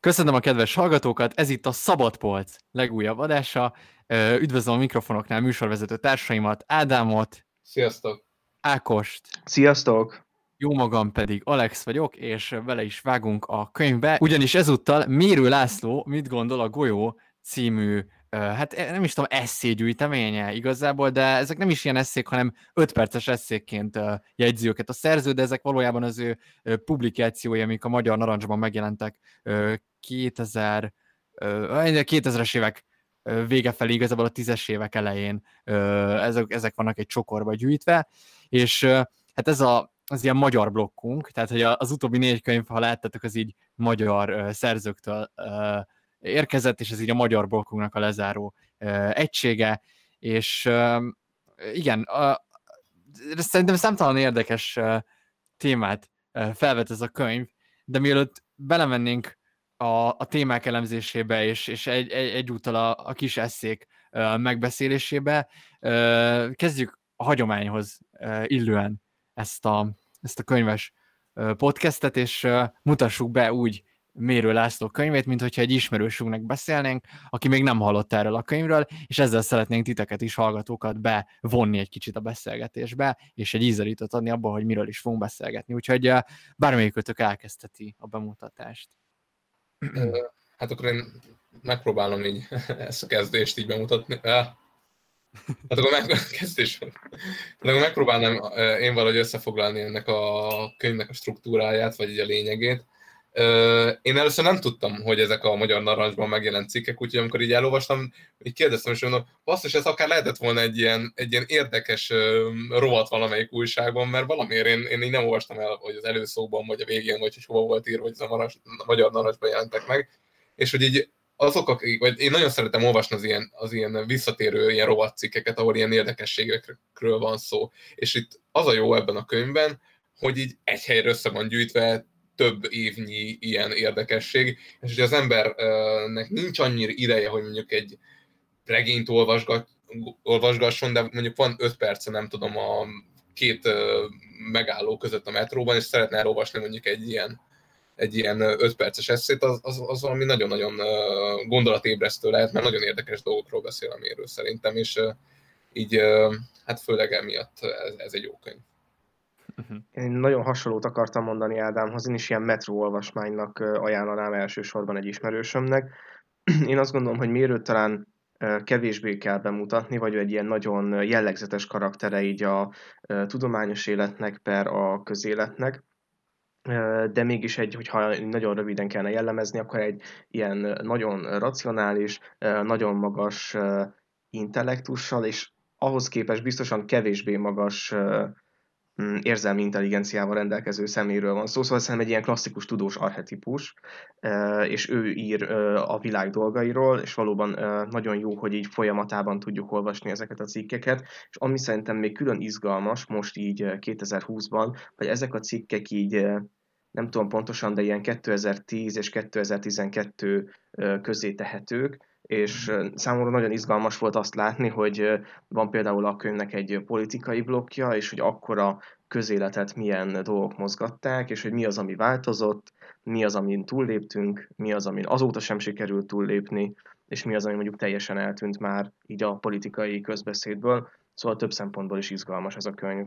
Köszönöm a kedves hallgatókat, ez itt a Szabadpolc legújabb adása. Üdvözlöm a mikrofonoknál műsorvezető társaimat, Ádámot. Sziasztok! Ákost. Sziasztok! Jó magam pedig Alex vagyok, és vele is vágunk a könyvbe, ugyanis ezúttal Mérő László mit gondol a golyó című, hát nem is tudom, esszégyűjteménye igazából, de ezek nem is ilyen esszék, hanem 5 perces esszékként jegyzi őket a szerző, de ezek valójában az ő publikációi, amik a Magyar Narancsban megjelentek 2000-es évek vége felé, igazából a 10-es évek elején ezek vannak egy csokorba gyűjtve, és hát ez az ilyen magyar blokkunk, tehát hogy az utóbbi 4 könyv, ha láttatok, az így magyar szerzőktől érkezett, és ez így a magyar blokkunknak a lezáró egysége, és igen, szerintem számtalan érdekes témát felvet ez a könyv, de mielőtt belemennénk a témák elemzésébe, és egyúttal a kis esszék megbeszélésébe, kezdjük a hagyományhoz illően ezt a könyves podcastet, és mutassuk be úgy Mérő László könyvét, mint hogyha egy ismerősünknek beszélnénk, aki még nem hallott erről a könyvről, és ezzel szeretnénk titeket is, hallgatókat bevonni egy kicsit a beszélgetésbe, és egy ízelítőt adni abba, hogy miről is fogunk beszélgetni. Úgyhogy bármelyikőtök elkezdheti a bemutatást. Hát akkor én megpróbálom így ezt a kezdést így bemutatni. Hát akkor megpróbálnám én valahogy összefoglalni ennek a könyvnek a struktúráját, vagy így a lényegét. Én először nem tudtam, hogy ezek a Magyar Narancsban megjelent cikkek, úgyhogy amikor így elolvastam, így kérdeztem, és mondom, basszus, ez akár lehetett volna egy ilyen érdekes rovat valamelyik újságban, mert valamiért én így nem olvastam el, hogy az előszóban, vagy a végén, vagy hogy hova volt írva, hogy ez a Magyar Narancsban jelentek meg, és hogy így azok, vagy én nagyon szeretem olvasni az ilyen visszatérő ilyen rovat cikkeket, ahol ilyen érdekességekről van szó, és itt az a jó ebben a könyvben, hogy így egy helyre össze van gyűjtve több évnyi ilyen érdekesség, és hogy az embernek nincs annyira ideje, hogy mondjuk egy regényt olvasgasson, de mondjuk van 5 perce, nem tudom, a 2 megálló között a metróban, és szeretne elolvasni mondjuk egy ilyen 5 perces esszét, az valami nagyon-nagyon gondolatébresztő lehet, mert nagyon érdekes dolgokról beszél a Mérő szerintem, és így, hát főleg emiatt ez egy jó könyv. Én nagyon hasonlót akartam mondani Ádámhoz, én is ilyen metróolvasmánynak ajánlanám elsősorban egy ismerősömnek. Én azt gondolom, hogy Mérőt talán kevésbé kell bemutatni, vagy egy ilyen nagyon jellegzetes karaktere így a tudományos életnek per a közéletnek, de mégis hogyha nagyon röviden kellene jellemezni, akkor egy ilyen nagyon racionális, nagyon magas intellektussal, és ahhoz képest biztosan kevésbé magas érzelmi intelligenciával rendelkező szeméről van szó, szóval szerintem egy ilyen klasszikus tudós archetípus, és ő ír a világ dolgairól, és valóban nagyon jó, hogy így folyamatában tudjuk olvasni ezeket a cikkeket, és ami szerintem még külön izgalmas most így 2020-ban, hogy ezek a cikkek így, nem tudom pontosan, de ilyen 2010 és 2012 közé tehetők, és számomra nagyon izgalmas volt azt látni, hogy van például a könyvnek egy politikai blokkja, és hogy akkora közéletet milyen dolgok mozgatták, és hogy mi az, ami változott, mi az, amin túlléptünk, mi az, amin azóta sem sikerült túllépni, és mi az, ami mondjuk teljesen eltűnt már így a politikai közbeszédből. Szóval több szempontból is izgalmas ez a könyv.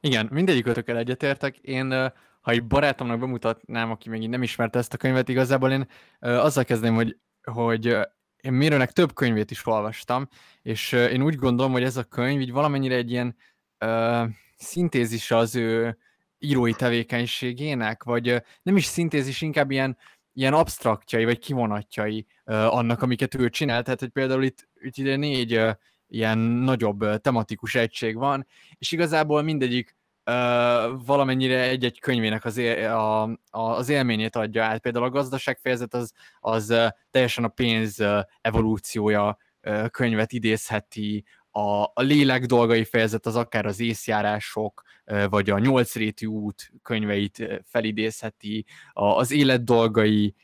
Igen, mindegyikötökkel egyetértek. Én, ha egy barátomnak bemutatnám, aki még nem ismerte ezt a könyvet, igazából én azzal kezdném, hogy én Mérőnek több könyvét is olvastam, és én úgy gondolom, hogy ez a könyv így valamennyire egy ilyen szintézis az ő írói tevékenységének, vagy nem is szintézis, inkább ilyen absztraktjai, vagy kivonatjai annak, amiket ő csinált. Tehát, hogy például itt ide 4 ilyen nagyobb tematikus egység van, és igazából mindegyik valamennyire egy-egy könyvének az élményét adja át. Például a gazdaságfejezet az teljesen a pénz evolúciója könyvet idézheti, a lélek dolgai fejezet az akár az észjárások, vagy a 8 rétű út könyveit felidézheti, az élet dolgai,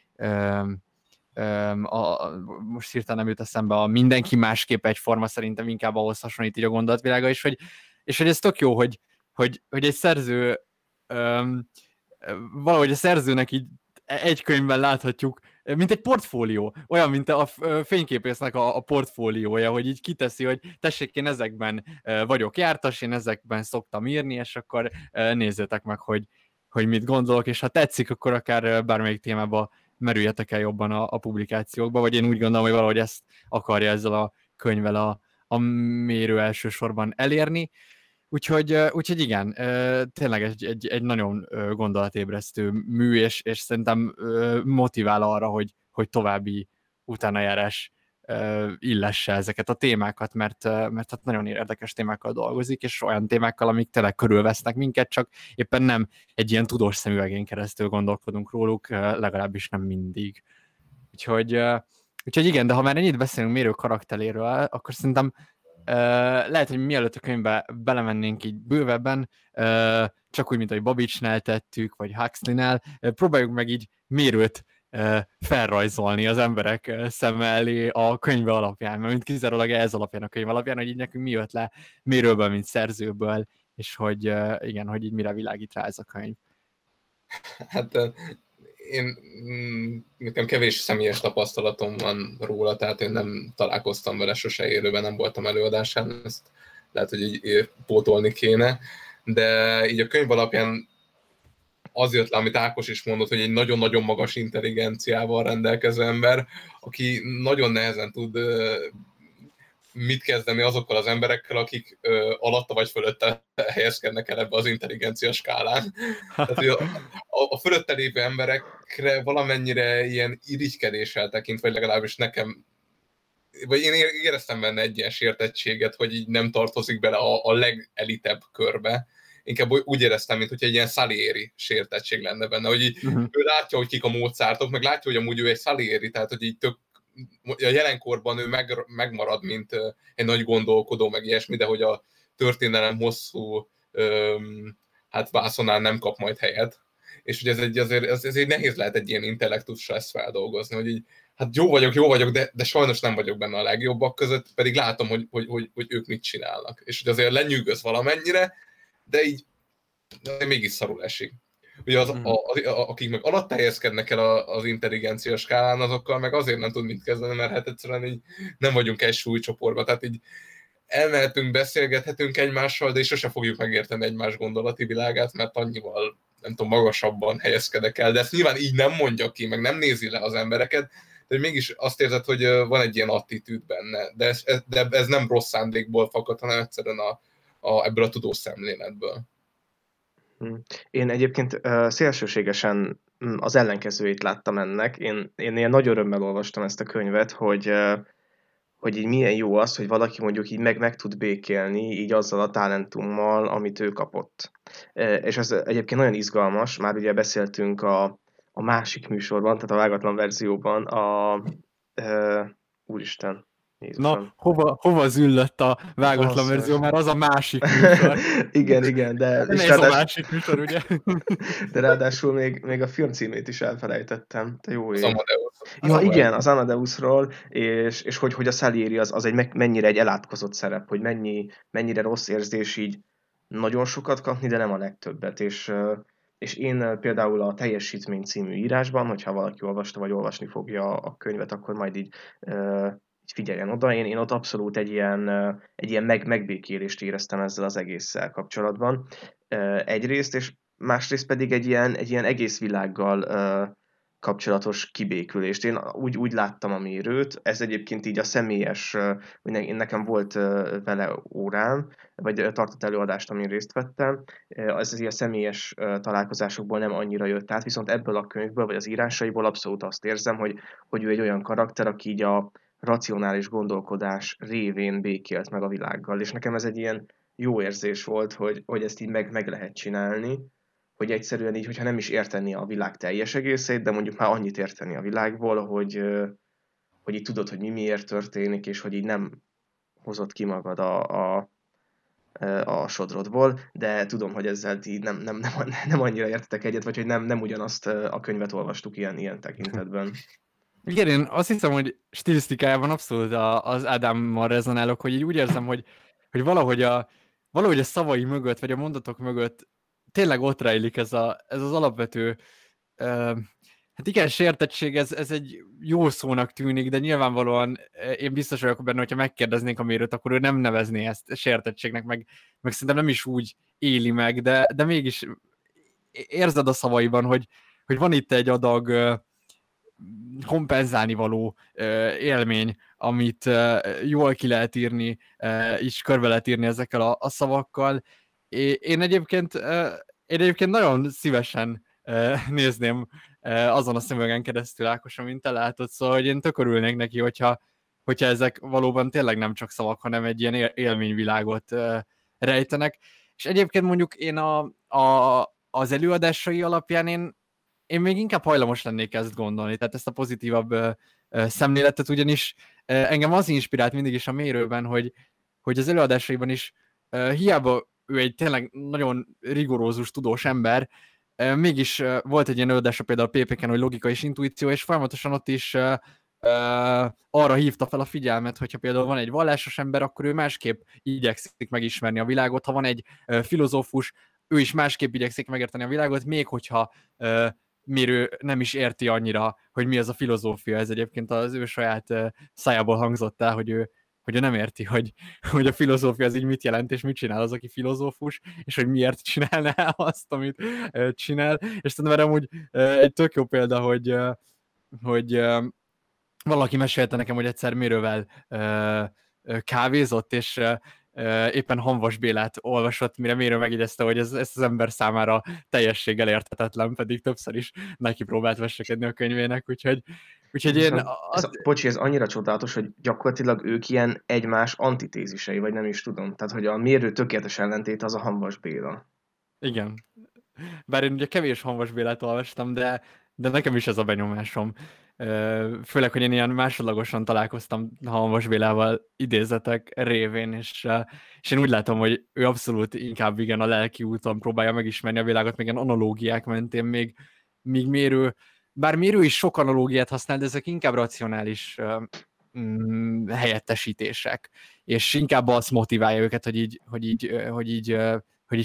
most hirtelen nem jut eszembe, a mindenki másképp egyforma, szerintem inkább ahhoz hasonlít így a gondolatvilága is, és hogy ez tök jó, hogy egy szerző valahogy a szerzőnek így egy könyvben láthatjuk, mint egy portfólió, olyan, mint a fényképésznek a portfóliója, hogy így kiteszi, hogy tessék, én ezekben vagyok jártas, én ezekben szoktam írni, és akkor nézzétek meg, hogy mit gondolok, és ha tetszik, akkor akár bármelyik témába merüljetek el jobban a publikációkba, vagy én úgy gondolom, hogy valahogy ezt akarja ezzel a könyvvel a Mérő elsősorban elérni. Úgyhogy igen, tényleg egy nagyon gondolatébresztő mű, és szerintem motivál arra, hogy további utánajárás illesse ezeket a témákat, mert hát nagyon érdekes témákkal dolgozik, és olyan témákkal, amik tényleg körülvesznek minket, csak éppen nem egy ilyen tudós szemüvegén keresztül gondolkodunk róluk, legalábbis nem mindig. Úgyhogy igen, de ha már ennyit beszélünk Mérő karakteréről, akkor szerintem lehet, hogy mielőtt a könyvbe belemennénk így bővebben, csak úgy, mint ahogy Babicsnál tettük, vagy Huxleynál, próbáljuk meg így Mérőt felrajzolni az emberek szem elé a könyve alapján, mert mint kizárólag ez alapján a könyv alapján, hogy így nekünk mi jött le Mérőből, mint szerzőből, és hogy igen, hogy így mire világít rá ez a könyv. Hát én nekem kevés személyes tapasztalatom van róla, tehát én nem találkoztam vele sose élőben, nem voltam előadásán, ezt lehet, hogy így pótolni kéne, de így a könyv alapján az jött le, amit Ákos is mondott, hogy egy nagyon-nagyon magas intelligenciával rendelkező ember, aki nagyon nehezen tud mit kezdeni azokkal az emberekkel, akik alatta vagy fölötte helyezkednek el ebbe az intelligencia skálán. Tehát, a fölötte lévő emberekre valamennyire ilyen irigykedéssel tekint, vagy legalábbis nekem, vagy én éreztem benne egy ilyen sértettséget, hogy így nem tartozik bele a legelitebb körbe. Inkább úgy éreztem, mint hogy egy ilyen Salieri sértettség lenne benne, hogy így ő látja, hogy kik a Mozartok, meg látja, hogy amúgy ő egy Salieri, tehát hogy így tök a jelenkorban ő megmarad, mint egy nagy gondolkodó, meg ilyesmi, de hogy a történelem hosszú vászonán nem kap majd helyet. És hogy ez nehéz lehet egy ilyen intellektussal ezt feldolgozni, hogy így, hát jó vagyok, de sajnos nem vagyok benne a legjobbak között, pedig látom, hogy ők mit csinálnak. És hogy azért lenyűgöz valamennyire, de így mégis szarul esik. Ugye akik meg alatt helyezkednek el az intelligencia skálán, azokkal meg azért nem tud mit kezdeni, mert hát egyszerűen így nem vagyunk egy súlycsoportban, tehát így elmehetünk, beszélgethetünk egymással, de és sose fogjuk megérteni egymás gondolati világát, mert annyival, nem tudom, magasabban helyezkedek el, de ezt nyilván így nem mondja ki, meg nem nézi le az embereket, de mégis azt érzed, hogy van egy ilyen attitűd benne, de ez nem rossz szándékból fakad, hanem egyszerűen ebből a tudós szemléletből. Én egyébként szélsőségesen az ellenkezőjét láttam ennek. Én ilyen nagy örömmel olvastam ezt a könyvet, hogy így milyen jó az, hogy valaki mondjuk így meg tud békélni így azzal a talentummal, amit ő kapott. És ez egyébként nagyon izgalmas, már ugye beszéltünk a másik műsorban, tehát a vágatlan verzióban, úristen, Jézusom. Na, hova züllött a vágatlan verzió? Már az a másik műsor. igen, de... Ez a másik műsor, ugye? De ráadásul még a film címét is elfelejtettem. Te jó ég. Igen, az Amadeusról, és hogy a Salieri az egy mennyire egy elátkozott szerep, hogy mennyire rossz érzés így nagyon sokat kapni, de nem a legtöbbet. És én például a Teljesítmény című írásban, hogyha valaki olvasta, vagy olvasni fogja a könyvet, akkor majd így... figyeljen oda, én ott abszolút egy ilyen megbékélést éreztem ezzel az egésszel kapcsolatban. Egyrészt, és másrészt pedig egy ilyen egész világgal kapcsolatos kibékülést. Én úgy láttam a Mérőt, ez egyébként így a személyes, nekem volt vele órám, vagy tartott előadást, amin részt vettem, ez a személyes találkozásokból nem annyira jött át, viszont ebből a könyvből, vagy az írásaiból abszolút azt érzem, hogy ő egy olyan karakter, aki így a racionális gondolkodás révén békélt meg a világgal, és nekem ez egy ilyen jó érzés volt, hogy ezt így meg lehet csinálni, hogy egyszerűen így, hogyha nem is érteni a világ teljes egészét, de mondjuk már annyit érteni a világból, hogy így tudod, hogy mi miért történik, és hogy így nem hozott ki magad a sodrodból, de tudom, hogy ezzel így nem annyira értetek egyet, vagy hogy nem ugyanazt a könyvet olvastuk ilyen tekintetben. Igen, én azt hiszem, hogy stilisztikájában abszolút az Ádámmal rezonálok, hogy így úgy érzem, hogy valahogy a szavai mögött, vagy a mondatok mögött tényleg ott rejlik ez az alapvető Hát igen, sértettség, ez egy jó szónak tűnik, de nyilvánvalóan én biztos vagyok benne, hogyha megkérdeznénk a Mérőt, akkor ő nem nevezné ezt sértettségnek, meg szerintem nem is úgy éli meg, de mégis érzed a szavaiban, hogy van itt egy adag kompenzálni való élmény, amit jól ki lehet írni, és körbe lehet írni ezekkel a szavakkal. Én egyébként nagyon szívesen nézném azon a szemüvegen keresztül, Ákos, amint te látod, szóval hogy én tök örülnék neki, hogyha ezek valóban tényleg nem csak szavak, hanem egy ilyen élményvilágot rejtenek. És egyébként mondjuk én az előadásai alapján én még inkább hajlamos lennék ezt gondolni, tehát ezt a pozitívabb szemléletet, ugyanis engem az inspirált mindig is a Mérőben, hogy az előadásaiban is hiába ő egy tényleg nagyon rigorózus, tudós ember, mégis volt egy ilyen előadása például a PPK-n, hogy logika és intuíció, és folyamatosan ott is arra hívta fel a figyelmet, hogyha például van egy vallásos ember, akkor ő másképp igyekszik megismerni a világot, ha van egy filozófus, ő is másképp igyekszik megérteni a világot, még hogyha Mérő nem is érti annyira, hogy mi az a filozófia. Ez egyébként az ő saját szájából hangzott el, hogy ő nem érti, hogy a filozófia az így mit jelent, és mit csinál az, aki filozófus, és hogy miért csinálná azt, amit csinál. És szerintem erre amúgy egy tök jó példa, hogy valaki mesélte nekem, hogy egyszer Mérővel kávézott, és éppen Hamvas Bélát olvasott, mire Mérő megjegyezte, hogy ez az ember számára teljességgel érthetetlen, pedig többször is neki próbált vessekedni a könyvének, úgyhogy én... ez annyira csodálatos, hogy gyakorlatilag ők ilyen egymás antitézisei, vagy nem is tudom. Tehát, hogy a Mérő tökéletes ellentét az a Hamvas Béla. Igen. Bár én ugye kevés Hamvas Bélát olvastam, de nekem is ez a benyomásom. Főleg, hogy én ilyen másodlagosan találkoztam Hamvas Bélával idézetek révén, és én úgy látom, hogy ő abszolút inkább igen a lelki úton próbálja megismerni a világot, még ilyen analógiák mentén, még Mérő, bár Mérő is sok analógiát használ, de ezek inkább racionális helyettesítések, és inkább azt motiválja őket, hogy így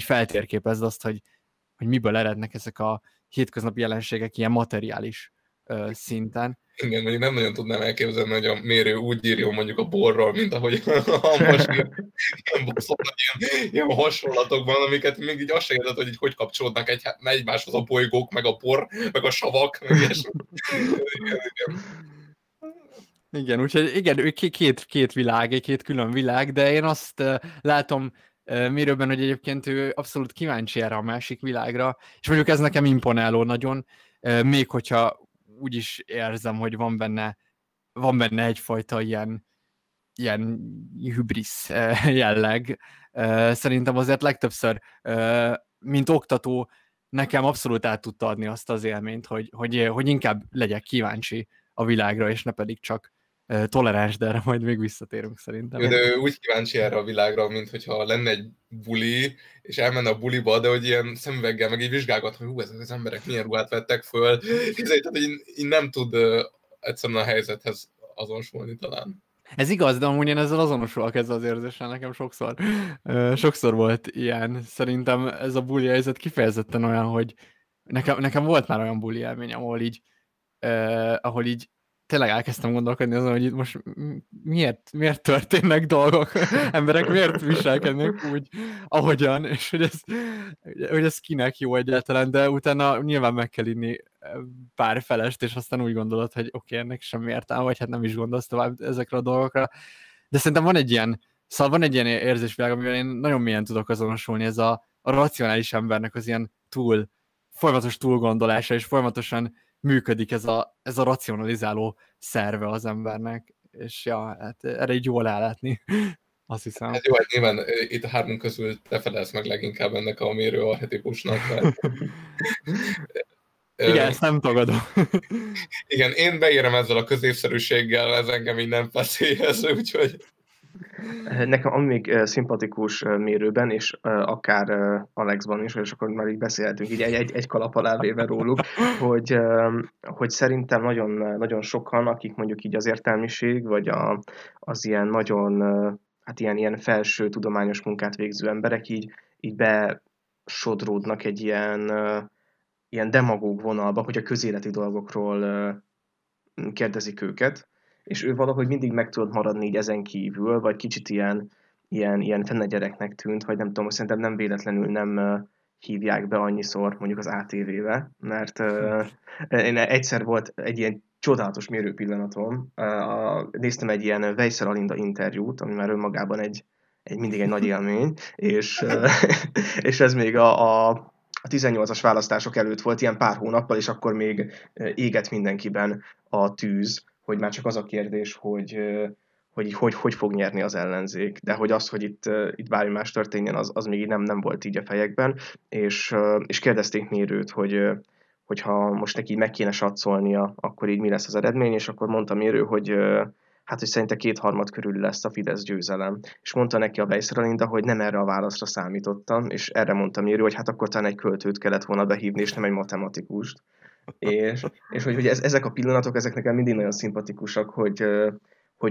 feltérképezd azt, hogy miből erednek ezek a hétköznapi jelenségek ilyen materiális szinten. Igen, mondjuk nem nagyon tudnám elképzelni, hogy a Mérő úgy írjon mondjuk a borról, mint ahogy most ilyen hasonlatokban, amiket még így azt se érted, hogy kapcsolódnak egymáshoz a bolygók, meg a bor, meg a savak, meg ilyesmi. Igen, úgyhogy igen, két világ, két külön világ, de én azt látom Mérőben, hogy egyébként ő abszolút kíváncsi erre a másik világra, és mondjuk ez nekem imponáló nagyon, még hogyha úgy is érzem, hogy van benne egyfajta ilyen hübrisz jelleg. Szerintem azért legtöbbször, mint oktató, nekem abszolút át tudta adni azt az élményt, hogy inkább legyek kíváncsi a világra, és ne pedig csak toleráns, de erre majd még visszatérünk szerintem. De úgy kíváncsi erre a világra, mint hogyha lenne egy buli, és elmenne a buliba, de hogy ilyen szemüveggel meg így vizsgálgat, hogy ezek az emberek milyen ruhát vettek föl. Tehát, hogy így nem tud egyszerűen a helyzethez azonosulni talán. Ez igaz, de amúgy én ezzel azonosulok, ezzel az érzéssel nekem sokszor volt ilyen. Szerintem ez a buli helyzet kifejezetten olyan, hogy nekem volt már olyan buli élményem, ahol így tényleg elkezdtem gondolkodni azon, hogy itt most miért történnek dolgok, emberek miért viselkednek úgy, ahogyan, és hogy ez kinek jó egyáltalán, de utána nyilván meg kell inni pár felest, és aztán úgy gondolod, hogy oké, ennek semmi értelme, vagy hát nem is gondolsz tovább ezekre a dolgokra. De szerintem van egy ilyen érzésvilág, amivel én nagyon mélyen tudok azonosulni, ez a racionális embernek az ilyen folyamatos túlgondolása, és folyamatosan működik ez a racionalizáló szerve az embernek, és ja, hát erre így jól áll látni, azt hiszem. Hát jó, hát nyilván itt a hármunk közül te felelsz meg leginkább ennek a Mérő archetikusnak. Mert... Igen, ezt nem tagadom. Igen, én beérem ezzel a középszerűséggel, ez engem így nem feszélyez, úgyhogy... Nekem ami még szimpatikus Mérőben, és akár Alexban is, és akkor már így beszélhetünk így egy kalap alá véve róluk, hogy szerintem nagyon, nagyon sokan, akik mondjuk így az értelmiség, vagy az ilyen nagyon, hát ilyen felső tudományos munkát végző emberek így besodródnak egy ilyen ilyen demagóg vonalba, hogy a közéleti dolgokról kérdezik őket, és ő valahogy mindig meg tudott maradni így ezen kívül, vagy kicsit ilyen fenne gyereknek tűnt, vagy nem tudom, szerintem nem véletlenül nem hívják be annyiszor mondjuk az ATV-be, mert egyszer volt egy ilyen csodálatos mérőpillanatom, néztem egy ilyen Weiszel Alinda interjút, ami már önmagában mindig egy nagy élmény, és ez még a 18-as választások előtt volt ilyen pár hónappal, és akkor még égett mindenkiben a tűz, hogy már csak az a kérdés, hogy fog nyerni az ellenzék, de hogy az, hogy itt bármi más történjen, az még nem volt így a fejekben, és kérdezték Mérőt, hogy ha most neki meg kéne satszolnia, akkor így mi lesz az eredmény, és akkor mondta Mérő, hogy szerinte 2/3 körül lesz a Fidesz győzelem. És mondta neki a Weiszel Alinda, hogy nem erre a válaszra számítottam, és erre mondta Mérő, hogy hát akkor talán egy költőt kellett volna behívni, és nem egy matematikust. És hogy ezek a pillanatok, ezek nekem mindig nagyon szimpatikusak, hogy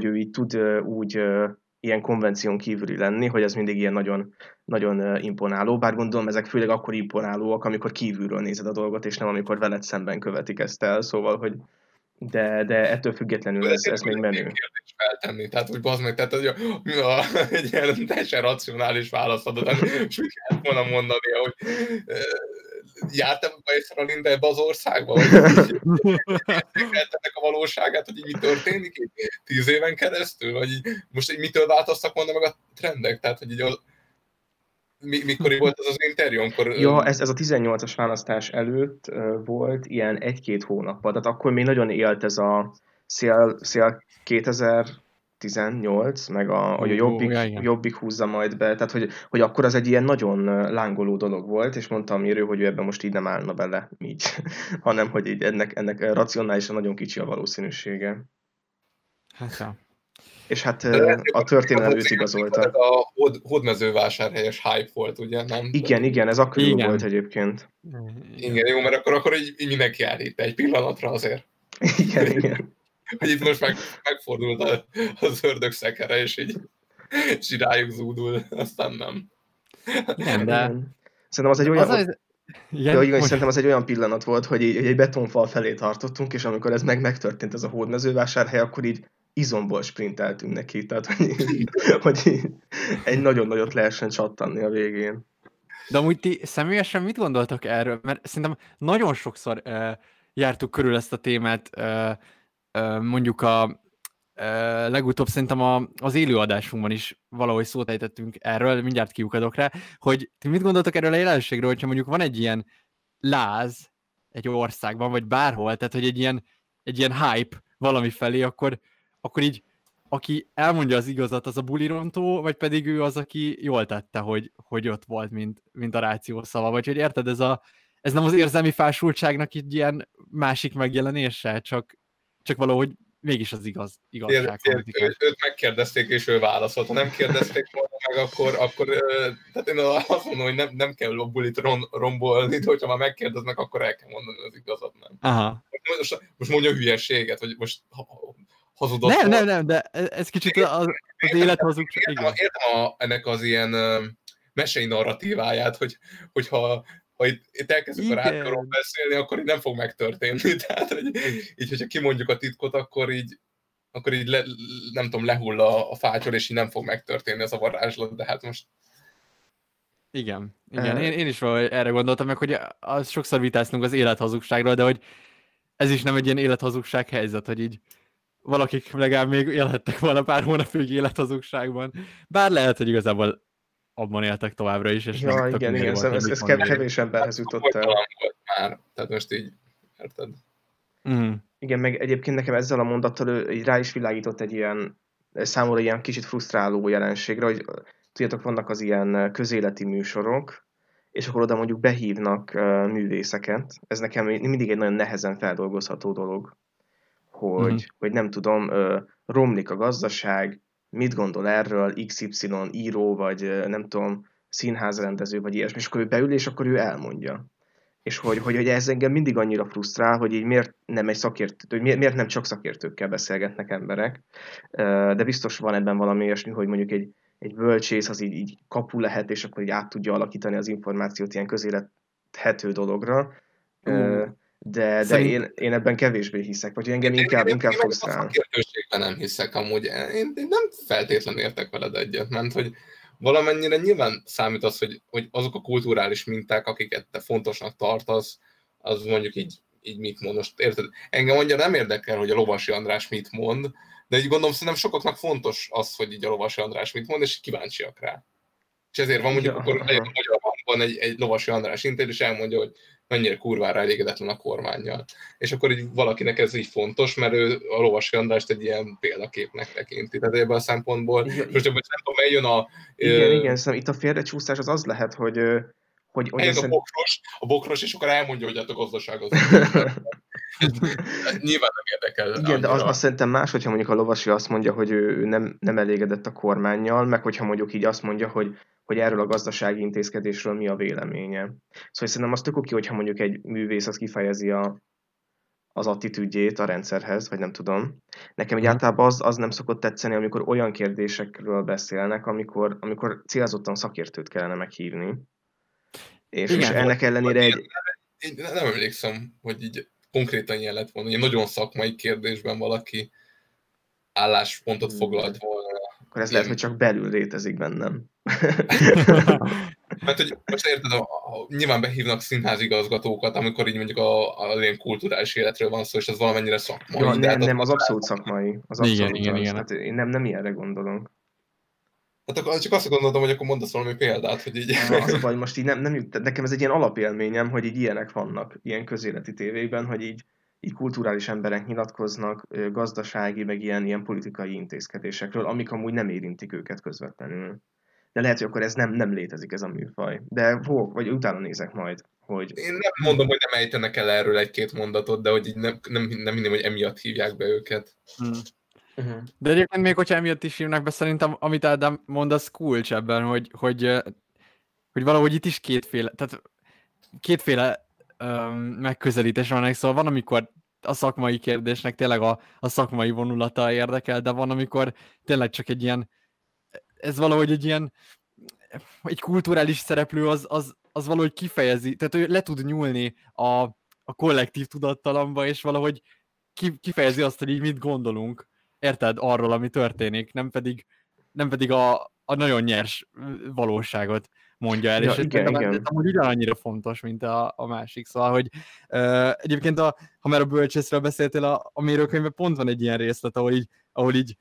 ő így tud úgy ilyen konvención kívüli lenni, hogy ez mindig ilyen nagyon, nagyon imponáló, bár gondolom ezek főleg akkor imponálóak, amikor kívülről nézed a dolgot, és nem amikor veled szemben követik ezt el, szóval, hogy de ettől függetlenül ez még menő. Kérdést feltenni, tehát úgy bazd meg, tehát egy ilyen teljesen racionális választ adod, és mit kellett volna mondani, hogy jártam Weiszel Alinda ebbe az országba, vagy értettek a valóságát, hogy így mi történik így 10 éven keresztül, vagy így, most így mitől változtak volna meg a trendek, tehát hogy így mikor volt az az interjú? Ja, ez a 18-as választás előtt volt ilyen 1-2 hónappal, tehát akkor még nagyon élt ez a szél 2018, meg a Jobbik húzza majd be, tehát hogy akkor az egy ilyen nagyon lángoló dolog volt, és mondtam Mérő, hogy ő ebben most így nem állna bele, így, hanem hogy így ennek racionálisan nagyon kicsi a valószínűsége. Hát. És hát a történelmét igazolta. Ez a hódmezővásárhelyes hype volt, ugye? Nem? Igen, ez akkor jó volt egyébként. Igen, jó, mert akkor így mindenki állít egy pillanatra azért. Igen. Hogy itt most megfordult az ördög szekere, és így rájuk zúdul, aztán nem. Nem, de... Szerintem az egy olyan... Szerintem az egy olyan pillanat volt, hogy így egy betonfal felé tartottunk, és amikor ez megtörtént, ez a hódmezővásárhely, akkor így izomból sprinteltünk neki, tehát hogy egy nagyon nagyot lehessen csattanni a végén. De amúgy ti személyesen mit gondoltok erről? Mert szerintem nagyon sokszor jártuk körül ezt a témát, mondjuk legutóbb szerintem az élőadásunkban is valahogy szót ejtettünk erről, mindjárt kiukadok rá, hogy ti mit gondoltok erről a jelenségről, hogyha mondjuk van egy ilyen láz egy országban, vagy bárhol, tehát hogy egy ilyen hype valami felé, akkor így aki elmondja az igazat, az a bulirontó, vagy pedig ő az, aki jól tette, hogy ott volt, mint a ráció szava, vagy hogy érted, ez nem az érzelmi fásultságnak egy ilyen másik megjelenése, csak valahogy mégis az igazság. Őt megkérdezték, és ő válaszolt. Ha nem kérdezték volna meg, akkor tehát én azt mondom, hogy nem kell a bulit rombolni, de hogyha már megkérdeznek, akkor el kell mondani az igazat, nem. Aha. Most mondja hülyeséget, hogy most hazudott. Nem, de ez kicsit az élethazugság. Értem ennek az ilyen mesei narratíváját, hogyha itt elkezdünk a rádióról beszélni, akkor így nem fog megtörténni. Tehát, hogy így, hogyha kimondjuk a titkot, akkor így nem tudom, lehull a fátyol, és így nem fog megtörténni ez a varázslat, de hát most... Igen. Én is erre gondoltam meg, hogy sokszor vitáztunk az élethazugságról, de hogy ez is nem egy ilyen élethazugság helyzet, hogy így valakik legalább még élhettek volna pár hónapig élethazugságban. Bár lehet, hogy igazából abban éltek továbbra is, és nem tudok mindig volt. Ez kevés emberhez jutott el. Tehát most így, érted? Mm. Igen, meg egyébként nekem ezzel a mondattal ő rá is világított egy ilyen, számomra ilyen kicsit frusztráló jelenségre, hogy tudjátok, vannak az ilyen közéleti műsorok, és akkor oda mondjuk behívnak művészeket. Ez nekem mindig egy nagyon nehezen feldolgozható dolog, hogy nem tudom, romlik a gazdaság, mit gondol erről, XY író, vagy nem tudom, színházrendező, vagy ilyesmi, és akkor ő beül, és akkor ő elmondja. És hogy ez engem mindig annyira frusztrál, hogy így miért nem csak szakértőkkel beszélgetnek emberek, de biztos van ebben valami ilyesmi, hogy mondjuk egy bölcsész az így kapu lehet, és akkor így át tudja alakítani az információt ilyen közélhető dologra, De én ebben kevésbé hiszek, vagy engem inkább frusztrál. Én a szakértőségben nem hiszek amúgy. Én nem feltétlenül értek veled egyet, mert hogy valamennyire nyilván számít az, hogy azok a kulturális minták, akiket te fontosnak tartasz, az mondjuk így mit mond. Most érted? Engem mondja, nem érdekel, hogy a Lovasi András mit mond, de így gondolom, szerintem sokaknak fontos az, hogy így a Lovasi András mit mond, és kíváncsiak rá. És ezért van mondjuk akkor a Magyar Bankban egy Lovasi András intéz, és elmondja, hogy mennyire kurvára elégedetlen a kormánnyal. És akkor így valakinek ez így fontos, mert ő a Lovasi Andrást egy ilyen példaképnek tekinti. Tehát ebben a szempontból, igen, most abban szerintem eljön a... Igen, szerintem itt a félrecsúszás az lehet, hogy eljön a bokros, és akkor elmondja, hogy hát a gazdaság az... Nyilván nem érdekel. Igen, de azt szerintem más, hogyha mondjuk a Lovasi azt mondja, hogy ő nem elégedett a kormánnyal, meg hogyha mondjuk így azt mondja, hogy erről a gazdasági intézkedésről mi a véleménye. Szóval szerintem az tök oké, hogyha mondjuk egy művész az kifejezi az attitűdjét a rendszerhez, vagy nem tudom. Nekem így általában az nem szokott tetszeni, amikor olyan kérdésekről beszélnek, amikor célzottan szakértőt kellene meghívni. És ennek ellenére egy... Nem emlékszem, hogy így konkrétan ilyen lett volna, hogy nagyon szakmai kérdésben valaki álláspontot foglalt volna. Akkor ez lehet, hogy csak belül létezik bennem. Mert hogy most érted, nyilván behívnak színházigazgatókat, amikor így mondjuk az ilyen kulturális életről van szó, és ez valamennyire szakmai. Ja, nem, az abszolút szakmai. Igen. Hát én nem ilyenre gondolom. Hát akkor csak azt gondoltam, hogy akkor mondasz valami példát, hogy így... Az vagy most így nem, nekem ez egy ilyen alapélményem, hogy így ilyenek vannak, ilyen közéleti tévében, hogy így kulturális emberek nyilatkoznak gazdasági, meg ilyen politikai intézkedésekről, amik amúgy nem érintik őket közvetlenül. De lehet, hogy akkor ez nem létezik, ez a műfaj. De vagy utána nézek majd, hogy... Én nem mondom, hogy nem ejtenek el erről egy-két mondatot, de hogy így nem hinném, hogy emiatt hívják be őket. De egyébként még, hogyha emiatt is hívnak be, szerintem, amit Ádám mond, az kulcs ebben, hogy valahogy itt is kétféle megközelítés van, szóval van, amikor a szakmai kérdésnek tényleg a szakmai vonulata érdekel, de van, amikor tényleg csak egy ilyen, ez valahogy egy ilyen, egy kulturális szereplő, az valahogy kifejezi, tehát ő le tud nyúlni a kollektív tudattalamba, és valahogy kifejezi azt, hogy így mit gondolunk, érted, arról, ami történik, nem pedig a nagyon nyers valóságot mondja el, ja, és ez amúgy ugyanannyira fontos, mint a másik, szóval, hogy egyébként, ha már a bölcsészről beszéltél, a mérőkönyvben pont van egy ilyen részlet, ahol így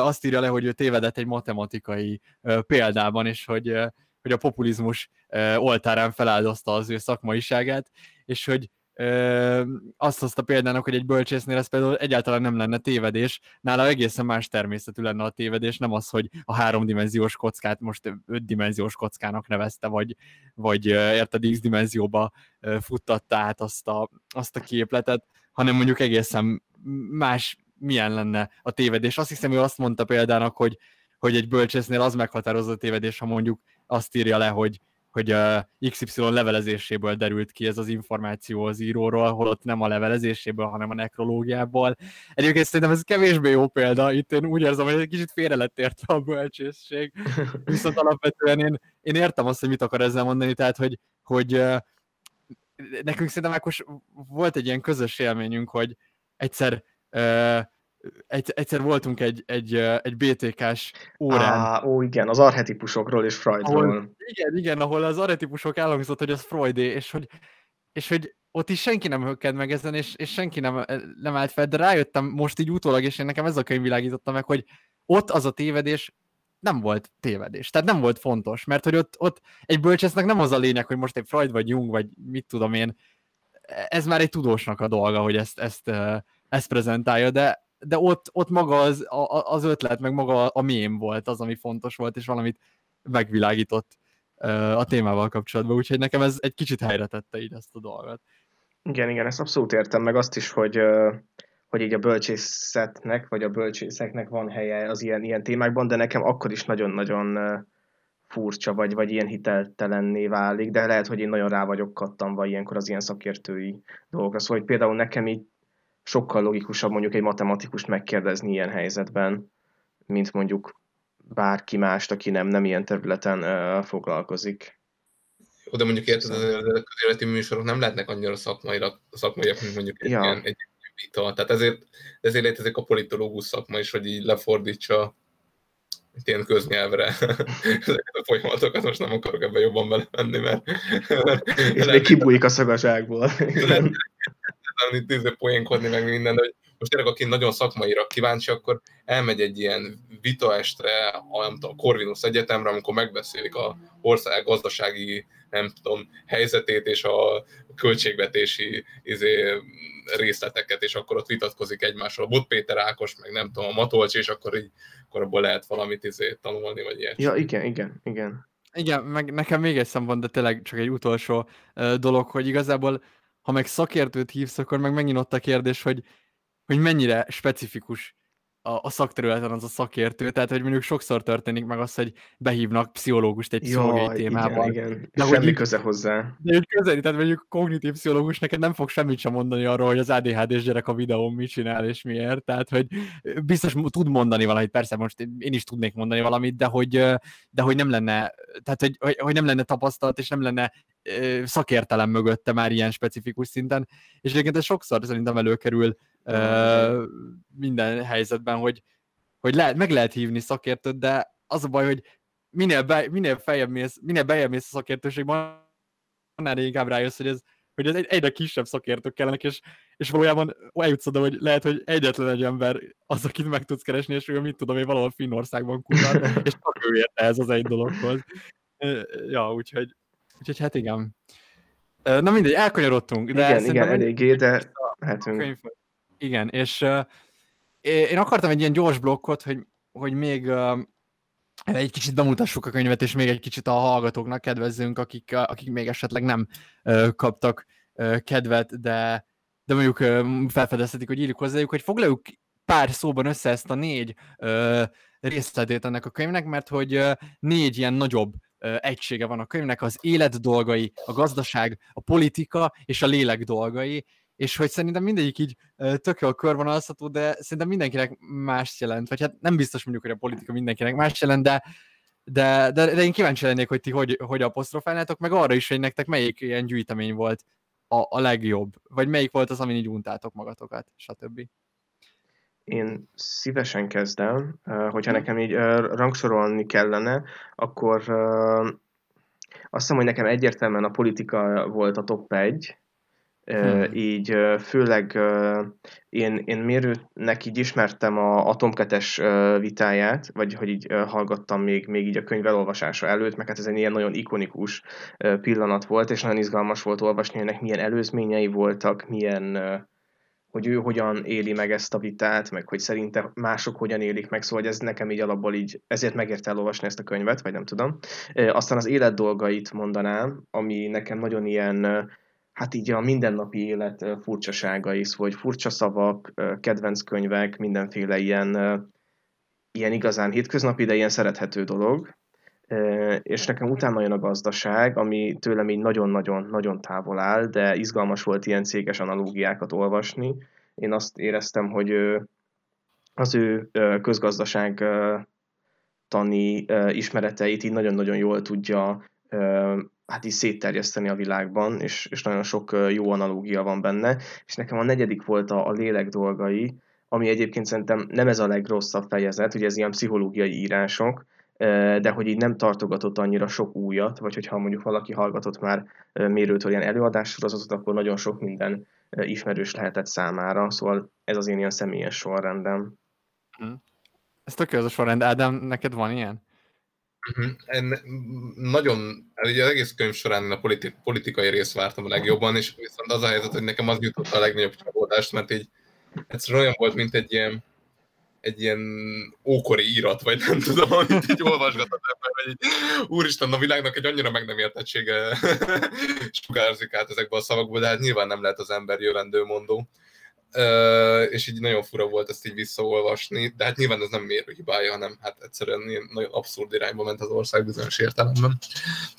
azt írja le, hogy ő tévedett egy matematikai példában, és hogy a populizmus oltárán feláldozta az ő szakmaiságát, és hogy azt hozta példának, hogy egy bölcsésznél ez például egyáltalán nem lenne tévedés, nála egészen más természetű lenne a tévedés, nem az, hogy a 3-dimenziós kockát most 5-dimenziós kockának nevezte, vagy érted, X-dimenzióba futtatta át azt a képletet, hanem mondjuk egészen más, milyen lenne a tévedés. Azt hiszem, ő azt mondta példának, hogy egy bölcsésznél az meghatározó tévedés, ha mondjuk azt írja le, hogy a XY levelezéséből derült ki ez az információ az íróról, holott nem a levelezéséből, hanem a nekrológiából. Egyébként szerintem ez kevésbé jó példa, itt én úgy érzem, hogy egy kicsit félre lett értve a bölcsészség, viszont alapvetően én értem azt, hogy mit akar ezzel mondani, tehát hogy nekünk szerintem Ákos volt egy ilyen közös élményünk, hogy egyszer voltunk egy BTK-s órán. Ó, igen, az archetipusokról és Freudról. Ahol az archetipusok elhangzott, hogy az Freudé, és hogy ott is senki nem hökked meg ezen, és senki nem állt fel, de rájöttem most így utólag, és én nekem ez a könyv világította meg, hogy ott az a tévedés nem volt tévedés, tehát nem volt fontos, mert hogy ott egy bölcsésznek nem az a lényeg, hogy most egy Freud vagy Jung, vagy mit tudom én, ez már egy tudósnak a dolga, hogy ezt prezentálja, de ott maga az ötlet, meg maga a mém volt az, ami fontos volt, és valamit megvilágított a témával kapcsolatban, úgyhogy nekem ez egy kicsit helyre tette így ezt a dolgot. Igen, ezt abszolút értem, meg azt is, hogy így a bölcsészetnek, vagy a bölcsészeknek van helye az ilyen témákban, de nekem akkor is nagyon-nagyon furcsa, vagy ilyen hiteltelenné válik, de lehet, hogy én nagyon rá vagyok kattanva ilyenkor az ilyen szakértői dolgokra. Szóval, hogy például nekem így sokkal logikusabb mondjuk egy matematikust megkérdezni ilyen helyzetben, mint mondjuk bárki mást, aki nem ilyen területen foglalkozik. oda mondjuk érted, a közéleti műsorok nem lehetnek annyira szakmaiak, mint mondjuk egy vita. Tehát ezért létezik a politológus szakma is, hogy így lefordítsa ilyen köznyelvre ezeket a folyamatokat. Most nem akarok ebben jobban belemenni, mert és még kibújik a szagaságból. Itt poénkodni meg minden, hogy most tényleg, aki nagyon szakmaira kíváncsi, akkor elmegy egy ilyen vitaestre, a Corvinus Egyetemre, amikor megbeszélik a ország gazdasági, nem tudom, helyzetét és a költségvetési részleteket, és akkor ott vitatkozik egymással. Bot Péter Ákos, meg nem tudom, a Matolcs, és akkor így akkor abból lehet valamit tanulni, vagy ilyesmi. Ja, igen. Igen, meg nekem még egy szempont, de tényleg csak egy utolsó dolog, hogy igazából ha meg szakértőt hívsz, akkor meg megint ott a kérdés, hogy mennyire specifikus a szakterületen az a szakértő. Tehát, hogy mondjuk sokszor történik meg az, hogy behívnak pszichológust egy pszichológiai témában. Igen. De semmi köze hozzá. De hogy közeli, tehát mondjuk kognitív pszichológus neked nem fog semmit sem mondani arról, hogy az ADHD-s gyerek a videón mit csinál és miért. Tehát, hogy biztos tud mondani valamit, persze most én is tudnék mondani valamit, de hogy nem lenne, tehát, hogy nem lenne tapasztalat és nem lenne szakértelem mögötte már ilyen specifikus szinten. És egyébként ez sokszor szerintem előkerül minden helyzetben, hogy meg lehet hívni szakértőt, de az a baj, hogy minél beljebb mész a szakértőségben, annál inkább rájössz, hogy ez egyre kisebb szakértők kellenek, és valójában eljutsz oda, hogy lehet, hogy egyetlen egy ember az, akit meg tudsz keresni, és ő mit tudom én valahol Finnországban kurva, és csak ő érte ez az egy dologhoz. Ja, úgyhogy hát igen. Na mindegy, elkanyarodtunk. De igen, eléggé, de hát... Igen, és én akartam egy ilyen gyors blokkot, hogy még egy kicsit bemutassuk a könyvet, és még egy kicsit a hallgatóknak kedvezzünk, akik még esetleg nem kaptak kedvet, de mondjuk felfedezhetik, hogy írjuk hozzájuk, hogy foglaljuk pár szóban össze ezt a 4 részletét ennek a könyvnek, mert hogy 4 ilyen nagyobb egysége van a könyvnek, az élet dolgai, a gazdaság, a politika és a lélek dolgai, és hogy szerintem mindegyik így tök jól körvonalazható, de szerintem mindenkinek más jelent, vagy hát nem biztos mondjuk, hogy a politika mindenkinek más jelent, de én kíváncsi lennék, hogy ti hogy aposztrofálnátok, meg arra is, hogy nektek melyik ilyen gyűjtemény volt a legjobb, vagy melyik volt az, amin így untátok magatokat, stb. Én szívesen kezdem, hogyha nekem így rangsorolni kellene, akkor azt hiszem, hogy nekem egyértelműen a politika volt a top 1, így főleg én Mérőnek így ismertem a Tom Kettős vitáját, vagy hogy így hallgattam még így a könyv elolvasása előtt, meg hát ez egy ilyen nagyon ikonikus pillanat volt, és nagyon izgalmas volt olvasni, hogy ennek milyen előzményei voltak, hogy ő hogyan éli meg ezt a vitát, meg hogy szerinte mások hogyan élik meg, szóval ez nekem így alapból így, ezért megérte elolvasni ezt a könyvet, vagy nem tudom. Aztán az élet dolgait mondanám, ami nekem nagyon ilyen, hát így a mindennapi élet furcsasága is, hogy furcsa szavak, kedvenc könyvek, mindenféle ilyen igazán hétköznapi, de ilyen szerethető dolog. És nekem utána jön a gazdaság, ami tőlem így nagyon-nagyon-nagyon távol áll, de izgalmas volt ilyen céges analógiákat olvasni. Én azt éreztem, hogy az ő közgazdaság tani ismereteit így nagyon-nagyon jól tudja hát így szétterjeszteni a világban, és nagyon sok jó analógia van benne. És nekem a 4. volt a lélek dolgai, ami egyébként szerintem nem ez a legrosszabb fejezet, ugye ez ilyen pszichológiai írások, de hogy így nem tartogatott annyira sok újat, vagy hogyha mondjuk valaki hallgatott már Mérőtől ilyen előadássorozatot, akkor nagyon sok minden ismerős lehetett számára, szóval ez az én ilyen személyes sorrendem. Ez tök jó az a sorrend, Ádám, neked van ilyen? Nagyon, ugye az egész könyv során a politikai részt vártam a legjobban, és viszont az a helyzet, hogy nekem az jutott a legnagyobb csalódást, mert így egyszerűen olyan volt, mint egy ilyen ókori írat, vagy nem tudom, amit így olvasgatott ebben, hogy így, úristen, a világnak egy annyira meg nem értettsége sugárzik át ezekből a szavakból, de hát nyilván nem lehet az ember jövendőmondó. És így nagyon fura volt ezt így visszaolvasni, de hát nyilván ez nem Mérő hibája, hanem hát egyszerűen nagyon abszurd irányba ment az ország bizonyos értelemben.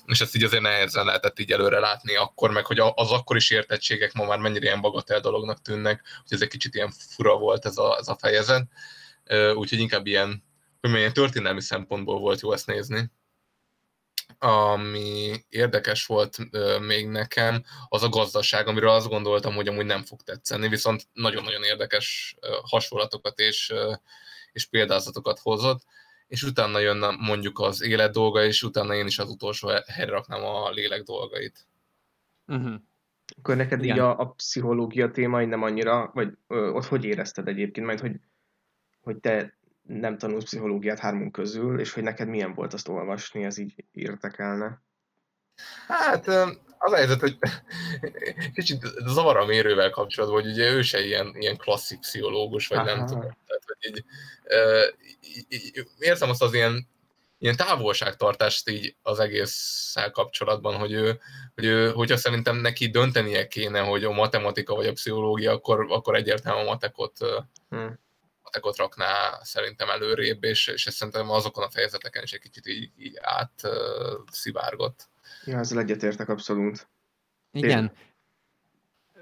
És ezt így azért nehezen lehetett így előre látni akkor, meg hogy az akkori sértettségek ma már mennyire ilyen bagatell dolognak tűnnek, hogy ez egy kicsit ilyen fura volt ez a fejezet. Úgyhogy inkább ilyen történelmi szempontból volt jó ezt nézni. ami érdekes volt még nekem, az a gazdaság, amiről azt gondoltam, hogy amúgy nem fog tetszeni, viszont nagyon-nagyon érdekes hasonlatokat és példázatokat hozott, és utána jönne mondjuk az élet dolga, és utána én is az utolsó helyre raknám a lélek dolgait. Uh-huh. Akkor neked igen. Így a pszichológia témai nem annyira, vagy ott hogy érezted egyébként, majd hogy te nem tanulsz pszichológiát hármunk közül, és hogy neked milyen volt azt olvasni, ez így érdekelne? Hát az a helyzet, hogy kicsit zavar a Mérővel kapcsolatban, hogy ugye ő se ilyen klasszik pszichológus, vagy aha. Nem tudom. Tehát, hogy így érzem azt az ilyen távolságtartást így az egésszel kapcsolatban, hogyha szerintem neki döntenie kéne, hogy a matematika vagy a pszichológia, akkor egyértelműen a matekot rakná szerintem előrébb, és ezt szerintem azokon a fejezeteken is egy kicsit így átszivárgott. Ja, ezzel egyetértek abszolút. Igen.